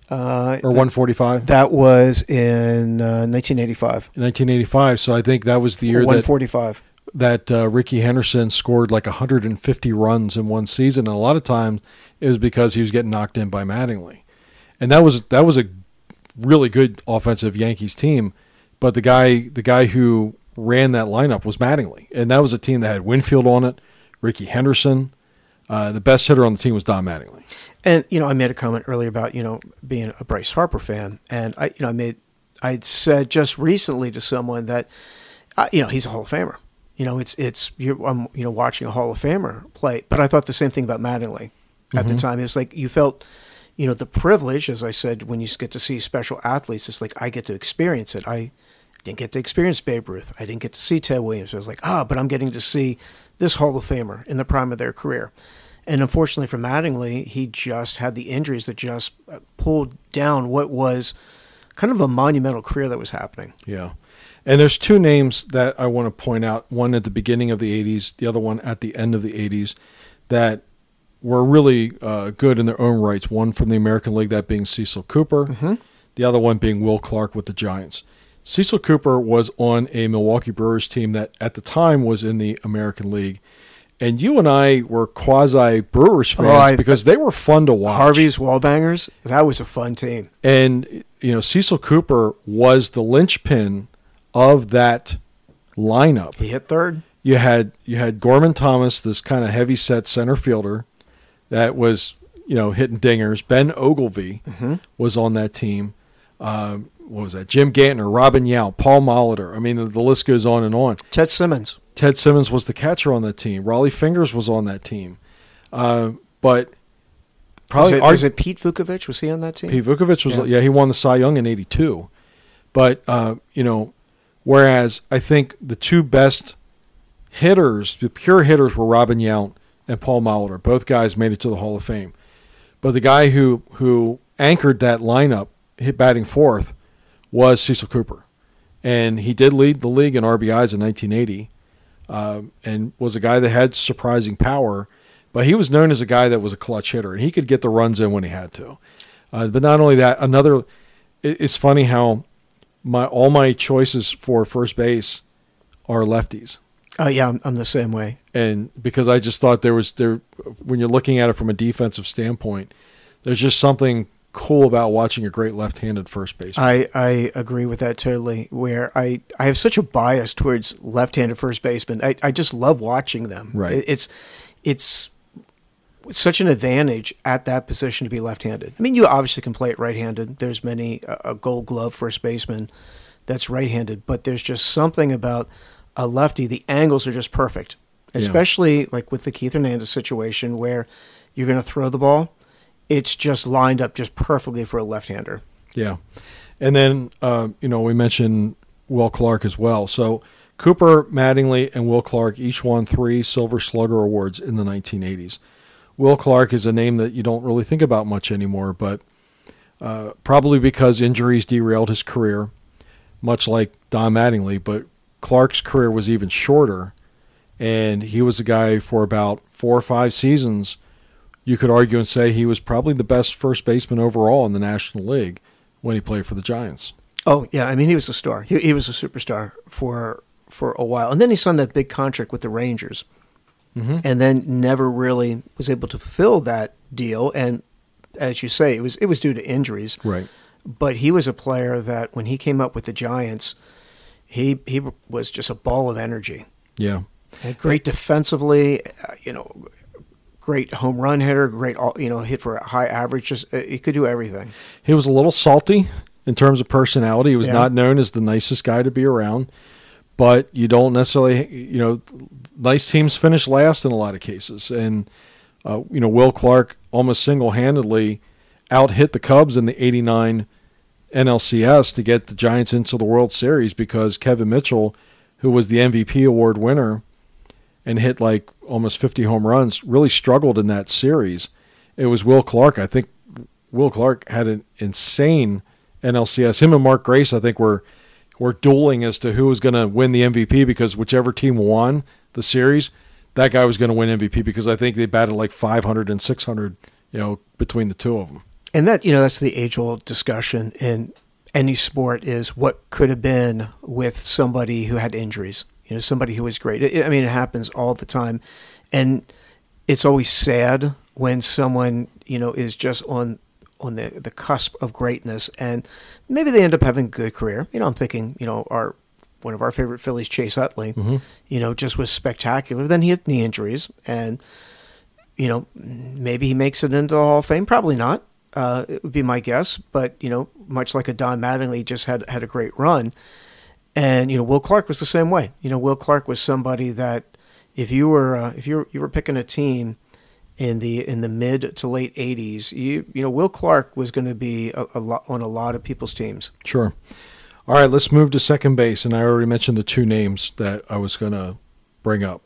Uh, or one forty-five? That was in uh, nineteen eighty-five. In nineteen eighty-five, so I think that was the year one forty-five. that, that uh, Rickey Henderson scored like one hundred fifty runs in one season, and a lot of times it was because he was getting knocked in by Mattingly. And that was that was a really good offensive Yankees team, but the guy the guy who ran that lineup was Mattingly. And that was a team that had Winfield on it, Rickey Henderson. Uh, the best hitter on the team was Don Mattingly. And, you know, I made a comment earlier about, you know, being a Bryce Harper fan. And, I you know, I made I said just recently to someone that, uh, you know, he's a Hall of Famer. You know, it's, it's you're, I'm, you know, watching a Hall of Famer play. But I thought the same thing about Mattingly. At mm-hmm. the time, it's like you felt, you know, the privilege, as I said, when you get to see special athletes, it's like I get to experience it. I didn't get to experience Babe Ruth. I didn't get to see Ted Williams. I was like, ah, but I'm getting to see this Hall of Famer in the prime of their career. And unfortunately for Mattingly, he just had the injuries that just pulled down what was kind of a monumental career that was happening. Yeah. And there's two names that I want to point out, one at the beginning of the eighties, the other one at the end of the eighties, that were really uh, good in their own rights. One from the American League, that being Cecil Cooper. Mm-hmm. The other one being Will Clark with the Giants. Cecil Cooper was on a Milwaukee Brewers team that at the time was in the American League. And you and I were quasi-Brewers fans oh, I, because they were fun to watch. Harvey's Wallbangers, that was a fun team. And, you know, Cecil Cooper was the linchpin of that lineup. He hit third. You had, you had Gorman Thomas, this kind of heavy-set center fielder, that was, you know, hitting dingers. Ben Ogilvie mm-hmm. was on that team. Um, what was that? Jim Gantner, Robin Yount, Paul Molitor. I mean, the, the list goes on and on. Ted Simmons. Ted Simmons was the catcher on that team. Rollie Fingers was on that team. Uh, but probably was it, was it Pete Vukovich? Was he on that team? Pete Vukovich was. Yeah, yeah he won the Cy Young in eighty-two. But uh, you know, whereas I think the two best hitters, the pure hitters, were Robin Yount and Paul Molitor. Both guys made it to the Hall of Fame. But the guy who who anchored that lineup, hit batting fourth, was Cecil Cooper. And he did lead the league in R B Is in nineteen eighty uh, and was a guy that had surprising power. But he was known as a guy that was a clutch hitter, and he could get the runs in when he had to. Uh, but not only that, another it, it's funny how my all my choices for first base are lefties. Oh, yeah, I'm, I'm the same way. And because I just thought there was there when you're looking at it from a defensive standpoint, there's just something cool about watching a great left-handed first baseman. I, I agree with that totally, where I, I have such a bias towards left-handed first basemen. I, I just love watching them. Right. It's it's such an advantage at that position to be left-handed. I mean, you obviously can play it right-handed. There's many a gold glove first baseman that's right-handed, but there's just something about a lefty. The angles are just perfect, especially yeah. like with the Keith Hernandez situation where you're going to throw the ball. It's just lined up just perfectly for a left-hander. Yeah. And then, uh, you know, we mentioned Will Clark as well. So Cooper, Mattingly, and Will Clark each won three Silver Slugger Awards in the nineteen eighties. Will Clark is a name that you don't really think about much anymore, but uh, probably because injuries derailed his career, much like Don Mattingly. But Clark's career was even shorter, and he was a guy for about four or five seasons. You could argue and say he was probably the best first baseman overall in the National League when he played for the Giants. Oh, yeah. I mean, he was a star. He, he was a superstar for for a while. And then he signed that big contract with the Rangers mm-hmm. and then never really was able to fulfill that deal. And as you say, it was it was due to injuries. Right. But he was a player that when he came up with the Giants, he, he was just a ball of energy. Yeah. And great but, defensively, uh, you know, great home run hitter, great, you know, hit for a high average. Just he could do everything. He was a little salty in terms of personality. He was yeah. not known as the nicest guy to be around, but you don't necessarily, you know, nice teams finish last in a lot of cases. And, uh, you know, Will Clark almost single-handedly out-hit the Cubs in the eighty-nine N L C S to get the Giants into the World Series because Kevin Mitchell, who was the M V P award winner, and hit like almost fifty home runs, really struggled in that series. It was Will Clark. I think Will Clark had an insane N L C S. Him and Mark Grace, I think, were were dueling as to who was going to win the M V P because whichever team won the series, that guy was going to win M V P because I think they batted like five hundred and six hundred, you know, between the two of them. And that, you know, that's the age-old discussion in any sport is what could have been with somebody who had injuries. You know, somebody who is great. It, I mean, it happens all the time. And it's always sad when someone, you know, is just on on the, the cusp of greatness. And maybe they end up having a good career. You know, I'm thinking, you know, our one of our favorite Phillies, Chase Utley, mm-hmm. you know, just was spectacular. Then he had knee injuries. And, you know, maybe he makes it into the Hall of Fame. Probably not. Uh, it would be my guess. But, you know, much like a Don Mattingly just had, had a great run. And, you know, Will Clark was the same way. You know, Will Clark was somebody that if you were uh, if you were, you were picking a team in the in the mid to late eighties, you you know, Will Clark was going to be a, a lot on a lot of people's teams. Sure. All right, let's move to second base. And I already mentioned the two names that I was going to bring up.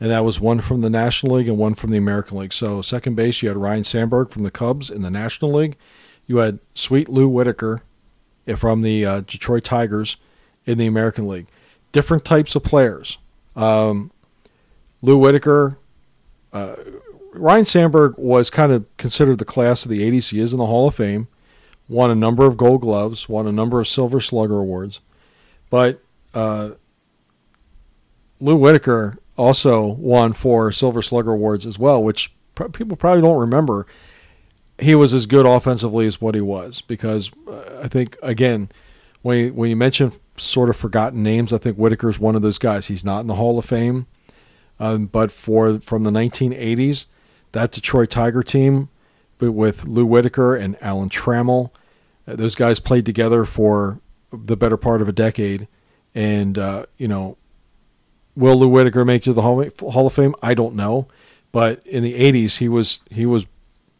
And that was one from the National League and one from the American League. So second base, you had Ryne Sandberg from the Cubs in the National League. You had Sweet Lou Whitaker from the uh, Detroit Tigers in the American League. Different types of players. Um, Lou Whitaker, uh, Ryne Sandberg was kind of considered the class of the eighties. He is in the Hall of Fame, won a number of gold gloves, won a number of Silver Slugger awards. But uh, Lou Whitaker also won four Silver Slugger awards as well, which pro- people probably don't remember. He was as good offensively as what he was because uh, I think, again, when you, when you mention sort of forgotten names, I think Whitaker's one of those guys. He's not in the Hall of Fame, um, but for from the nineteen eighties, that Detroit Tiger team, but with Lou Whitaker and Alan Trammell, those guys played together for the better part of a decade. And uh, you know, will Lou Whitaker make it to the Hall of Fame? I don't know, but in the eighties, he was he was,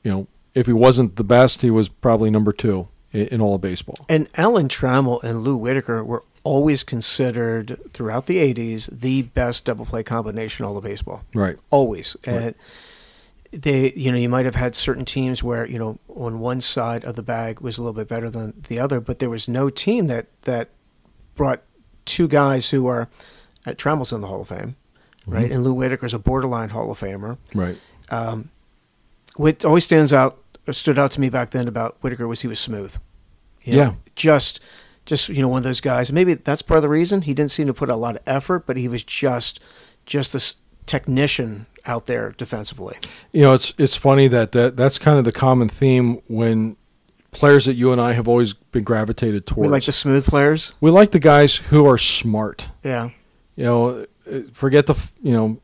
you know, if he wasn't the best, he was probably number two in all of baseball. And Alan Trammell and Lou Whitaker were always considered throughout the eighties the best double play combination in all of baseball. Right. Always. Right. And they, you know, you might have had certain teams where, you know, on one side of the bag was a little bit better than the other, but there was no team that, that brought two guys who are at Tremble's in the Hall of Fame, right? Mm-hmm. And Lou Whitaker's a borderline Hall of Famer. Right. Um, what always stands out, or stood out to me back then about Whitaker, was he was smooth. You know, yeah. Just, just you know, one of those guys. Maybe that's part of the reason. He didn't seem to put a lot of effort, but he was just, just this technician out there defensively. You know, it's it's funny that, that that's kind of the common theme when players that you and I have always been gravitated towards. We like the smooth players. We like the guys who are smart. Yeah. You know, forget the, you know,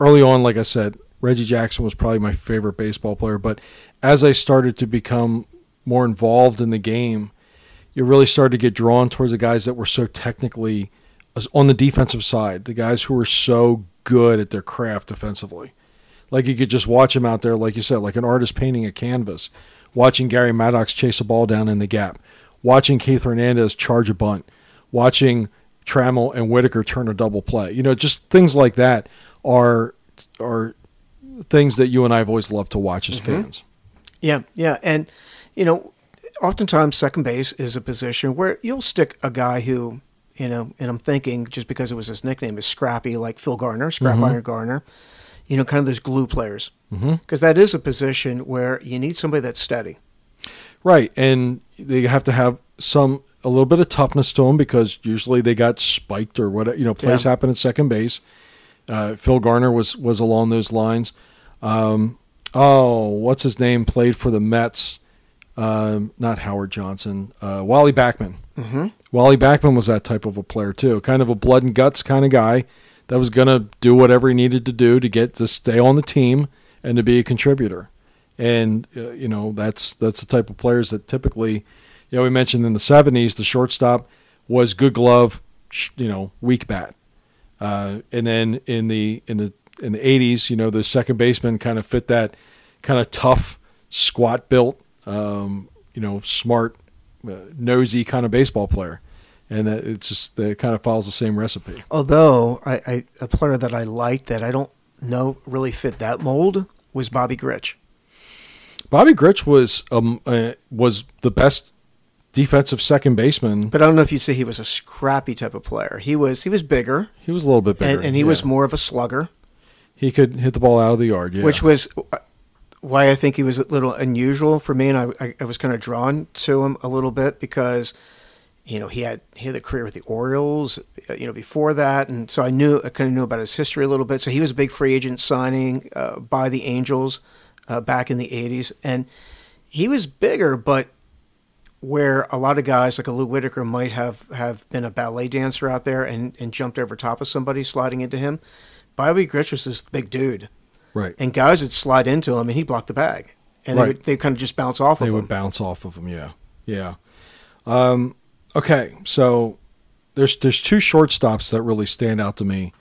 early on, like I said, Reggie Jackson was probably my favorite baseball player. But as I started to become more involved in the game, you really started to get drawn towards the guys that were so technically on the defensive side, the guys who were so good at their craft defensively. Like, you could just watch them out there, like you said, like an artist painting a canvas, watching Garry Maddox chase a ball down in the gap, watching Keith Hernandez charge a bunt, watching Trammell and Whitaker turn a double play. You know, just things like that are are things that you and I have always loved to watch as mm-hmm. fans. Yeah, yeah. And, you know, oftentimes second base is a position where you'll stick a guy who, you know, and I'm thinking just because it was his nickname, is scrappy, like Phil Garner, Scrap mm-hmm. Iron Garner, you know, kind of those glue players. Because mm-hmm. that is a position where you need somebody that's steady. Right, and they have to have some a little bit of toughness to them because usually they got spiked or whatever. You know, plays yeah. happen at second base. Uh, Phil Garner was was along those lines. Um, oh, what's his name? Played for the Mets. Um, not Howard Johnson. Uh, Wally Backman. Mm-hmm. Wally Backman was that type of a player too. Kind of a blood and guts kind of guy that was going to do whatever he needed to do to get to stay on the team and to be a contributor. And uh, you know, that's that's the type of players that typically, you know, we mentioned in the seventies, the shortstop was good glove, you know, weak bat. Uh, and then in the in the in the eighties, you know, the second baseman kind of fit that kind of tough, squat built, um, you know, smart, uh, nosy kind of baseball player, and that it's just that it kind of follows the same recipe. Although I, I a player that I liked that I don't know really fit that mold was Bobby Gritch. Bobby Gritch was um uh, was the best defensive second baseman. But I don't know if you'd say he was a scrappy type of player. He was he was bigger. He was a little bit bigger. And, and he yeah. was more of a slugger. He could hit the ball out of the yard, yeah. Which was why I think he was a little unusual for me, and I, I, I was kind of drawn to him a little bit because, you know, he had he had a career with the Orioles, you know, before that, and so I knew I kind of knew about his history a little bit. So he was a big free agent signing uh, by the Angels uh, back in the eighties, and he was bigger, but where a lot of guys like a Lou Whitaker might have, have been a ballet dancer out there and, and jumped over top of somebody sliding into him, Bobby Gritch was this big dude. Right. And guys would slide into him, and he blocked the bag. And right. they would they kind of just bounce off they of him. They would bounce off of him, yeah. Yeah. Um, okay, so there's, there's two shortstops that really stand out to me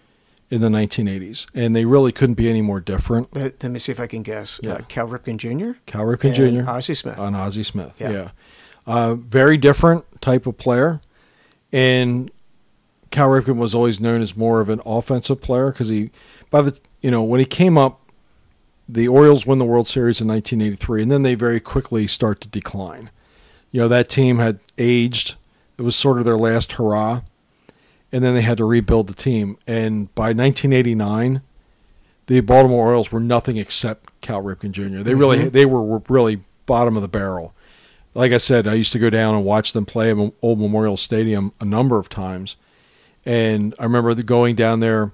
in the nineteen eighties, and they really couldn't be any more different. Let, let me see if I can guess. Yeah. Uh, Cal Ripken Junior? Cal Ripken Junior And Ozzie Smith. On Ozzie Smith, yeah. yeah. Uh, very different type of player, and Cal Ripken was always known as more of an offensive player because he, by the you know when he came up, the Orioles win the World Series in nineteen eighty-three, and then they very quickly start to decline. You know, that team had aged; it was sort of their last hurrah, and then they had to rebuild the team. And by nineteen eighty-nine, the Baltimore Orioles were nothing except Cal Ripken Junior They mm-hmm. really they were, were really bottom of the barrel. Like I said, I used to go down and watch them play at Old Memorial Stadium a number of times. And I remember going down there.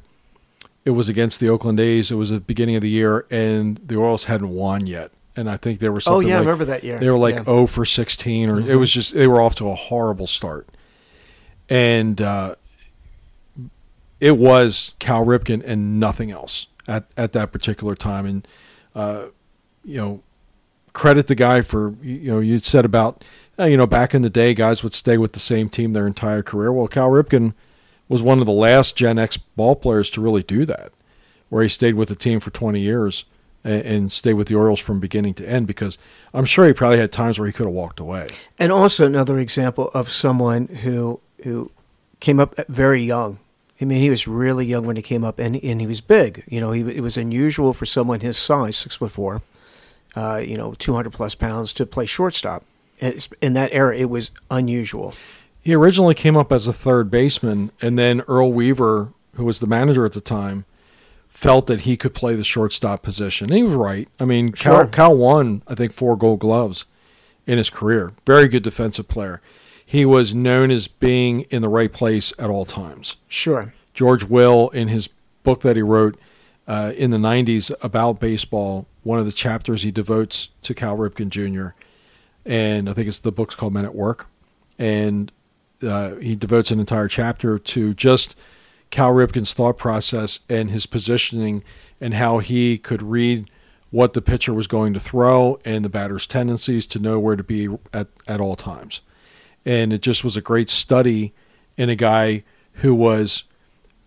It was against the Oakland A's. It was the beginning of the year, and the Orioles hadn't won yet. And I think they were something like... Oh, yeah, like, I remember that year. They were like yeah. oh for sixteen, or mm-hmm. it was just... They were off to a horrible start. And uh, it was Cal Ripken and nothing else at, at that particular time. And, uh, you know... Credit the guy for, you know, you said about, you know, back in the day, guys would stay with the same team their entire career. Well, Cal Ripken was one of the last Gen X ballplayers to really do that, where he stayed with the team for twenty years and, and stayed with the Orioles from beginning to end, because I'm sure he probably had times where he could have walked away. And also another example of someone who who came up very young. I mean, he was really young when he came up, and, and he was big. You know, he it was unusual for someone his size, six foot four. Uh, you know, two hundred plus pounds to play shortstop. It's, in that era, it was unusual. He originally came up as a third baseman, and then Earl Weaver, who was the manager at the time, felt that he could play the shortstop position. And he was right. I mean, sure. Cal, Cal won, I think, four gold gloves in his career. Very good defensive player. He was known as being in the right place at all times. Sure. George Will, in his book that he wrote uh, in the nineties about baseball, one of the chapters he devotes to Cal Ripken Junior, and I think it's the book's called Men at Work, and uh, he devotes an entire chapter to just Cal Ripken's thought process and his positioning and how he could read what the pitcher was going to throw and the batter's tendencies to know where to be at, at all times. And it just was a great study in a guy who was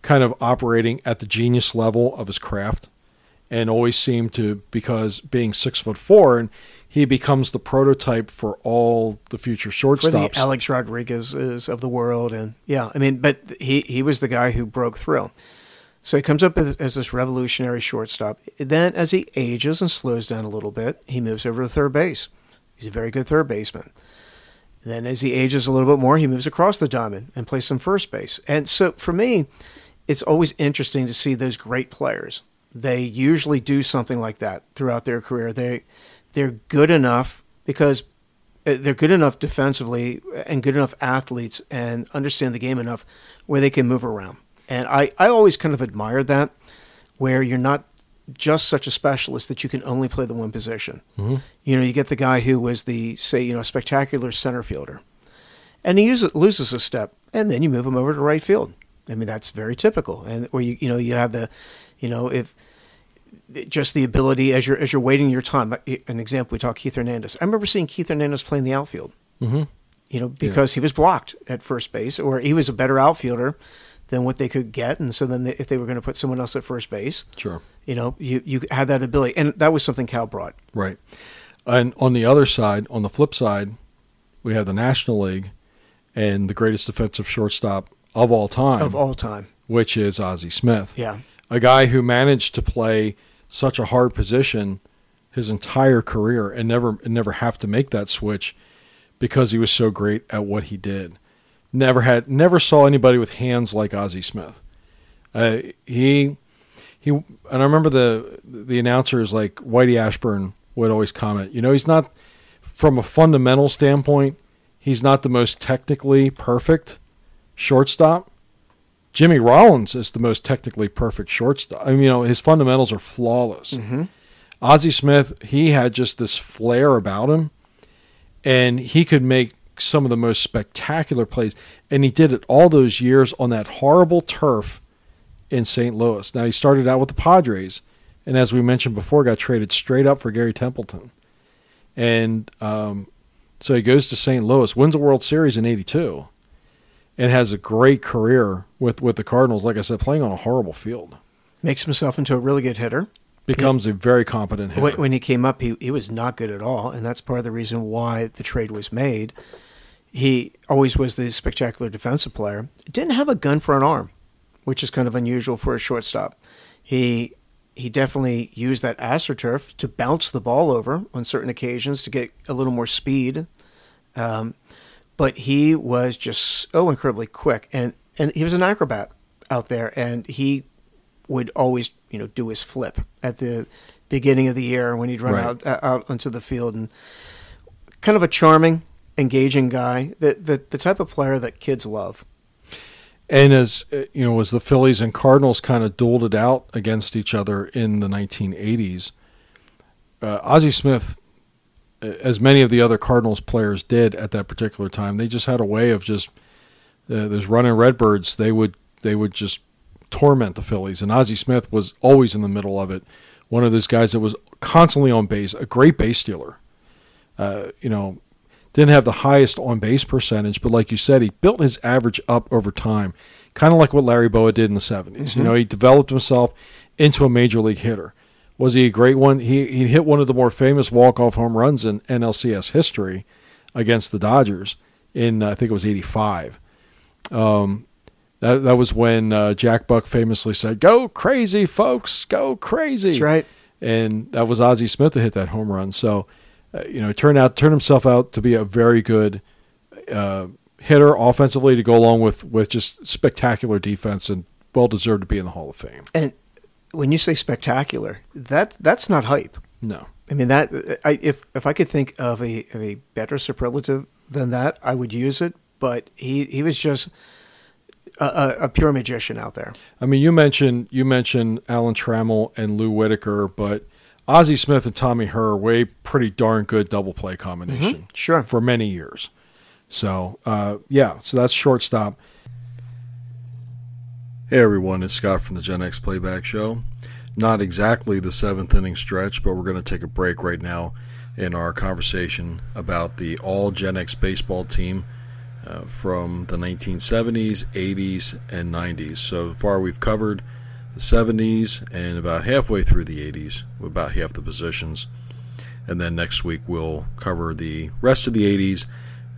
kind of operating at the genius level of his craft and always seemed to, because being six foot four, and he becomes the prototype for all the future shortstops. For the Alex Rodriguez's of the world. And yeah, I mean, but he, he was the guy who broke through. So he comes up as, as this revolutionary shortstop. Then as he ages and slows down a little bit, he moves over to third base. He's a very good third baseman. Then as he ages a little bit more, he moves across the diamond and plays some first base. And so for me, it's always interesting to see those great players. They usually do something like that throughout their career. They, they're good enough because they're good enough defensively and good enough athletes and understand the game enough where they can move around. And I, I always kind of admired that, where you're not just such a specialist that you can only play the one position. Mm-hmm. You know, you get the guy who was the, say, you know, spectacular center fielder, and he uses, loses a step, and then you move him over to right field. I mean, that's very typical. And or you you know you have the, you know, if just the ability as you're as you're waiting your time. An example, we talk Keith Hernandez. I remember seeing Keith Hernandez play in the outfield. Mm-hmm. You know, because yeah. he was blocked at first base, or he was a better outfielder than what they could get, and so then they, if they were going to put someone else at first base, sure, you know, you you had that ability, and that was something Cal brought. Right. And on the other side, on the flip side, we have the National League and the greatest defensive shortstop Of all time. Of all time. Which is Ozzie Smith. Yeah. A guy who managed to play such a hard position his entire career and never and never have to make that switch because he was so great at what he did. Never had never saw anybody with hands like Ozzie Smith. Uh, he he and I remember the the announcers like Whitey Ashburn would always comment, you know, he's not, from a fundamental standpoint, he's not the most technically perfect shortstop. Jimmy Rollins is the most technically perfect shortstop. I mean, you know, his fundamentals are flawless. Mm-hmm. Ozzie Smith, he had just this flair about him, and he could make some of the most spectacular plays, and he did it all those years on that horrible turf in Saint Louis. Now, he started out with the Padres, and as we mentioned before, got traded straight up for Gary Templeton. And um, so he goes to Saint Louis, wins the World Series in eighty-two, and has a great career with, with the Cardinals, like I said, playing on a horrible field. Makes himself into a really good hitter. Becomes he, a very competent hitter. When he came up, he, he was not good at all, and that's part of the reason why the trade was made. He always was the spectacular defensive player. Didn't have a gun for an arm, which is kind of unusual for a shortstop. He he definitely used that AstroTurf to bounce the ball over on certain occasions to get a little more speed. Um But he was just so incredibly quick, and, and he was an acrobat out there, and he would always, you know, do his flip at the beginning of the year when he'd run right out out onto the field, and kind of a charming, engaging guy, the, the the type of player that kids love. And as you know, as the Phillies and Cardinals kind of dueled it out against each other in the nineteen eighties, uh, Ozzie Smith, as many of the other Cardinals players did at that particular time, they just had a way of just uh, those running Redbirds. They would they would just torment the Phillies, and Ozzie Smith was always in the middle of it. One of those guys that was constantly on base, a great base stealer. Uh, you know, didn't have the highest on base percentage, but like you said, he built his average up over time, kind of like what Larry Boa did in the seventies. Mm-hmm. You know, he developed himself into a major league hitter. Was he a great one? He he hit one of the more famous walk-off home runs in N L C S history against the Dodgers in, uh, I think it was eighty-five. Um, that that was when uh, Jack Buck famously said, "Go crazy, folks, go crazy." That's right. And that was Ozzie Smith that hit that home run. So, uh, you know, turned out turned himself out to be a very good uh, hitter offensively to go along with, with just spectacular defense, and well-deserved to be in the Hall of Fame. And when you say spectacular, that that's not hype. No. I mean, that I, if if I could think of a, of a better superlative than that, I would use it. But he, he was just a, a pure magician out there. I mean, you mentioned you mentioned Alan Trammell and Lou Whitaker, but Ozzie Smith and Tommy Herr were a pretty darn good double play combination. Mm-hmm. Sure. For many years. So, uh, yeah, so that's shortstop. Hey, everyone, it's Scott from the Gen X Playback Show. Not exactly the seventh inning stretch, but we're going to take a break right now in our conversation about the all-Gen X baseball team uh, from the nineteen seventies, eighties, and nineties. So far we've covered the seventies and about halfway through the eighties, about half the positions. And then next week we'll cover the rest of the eighties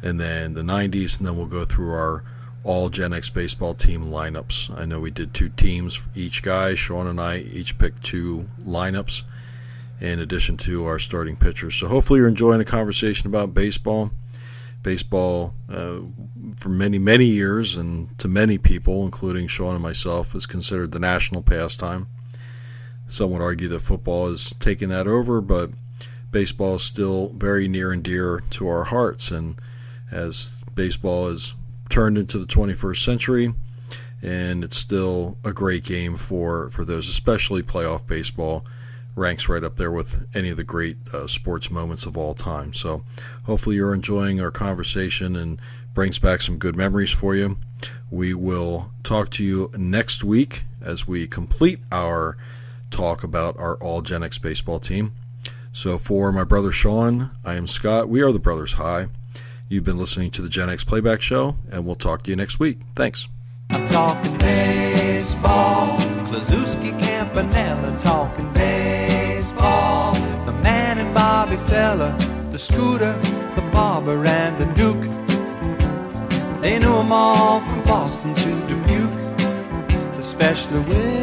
and then the nineties, and then we'll go through our all Gen X baseball team lineups. I know we did two teams each guy. Sean and I each picked two lineups in addition to our starting pitchers. So hopefully you're enjoying a conversation about baseball. Baseball uh, for many, many years, and to many people, including Sean and myself, is considered the national pastime. Some would argue that football has taken that over, but baseball is still very near and dear to our hearts. And as baseball is turned into the twenty-first century, and it's still a great game for, for those, especially playoff baseball, ranks right up there with any of the great uh, sports moments of all time. So hopefully you're enjoying our conversation and brings back some good memories for you. We will talk to you next week as we complete our talk about our all Gen X baseball team. So for my brother Sean, I am Scott. We are the Brothers High. You've been listening to the Gen X Playback Show, and we'll talk to you next week. Thanks. I'm talking baseball. Klazuski, Campanella, talking baseball. The man and Bobby Fella, the Scooter, the Barber, and the Duke. They knew them all from Boston to Dubuque, especially with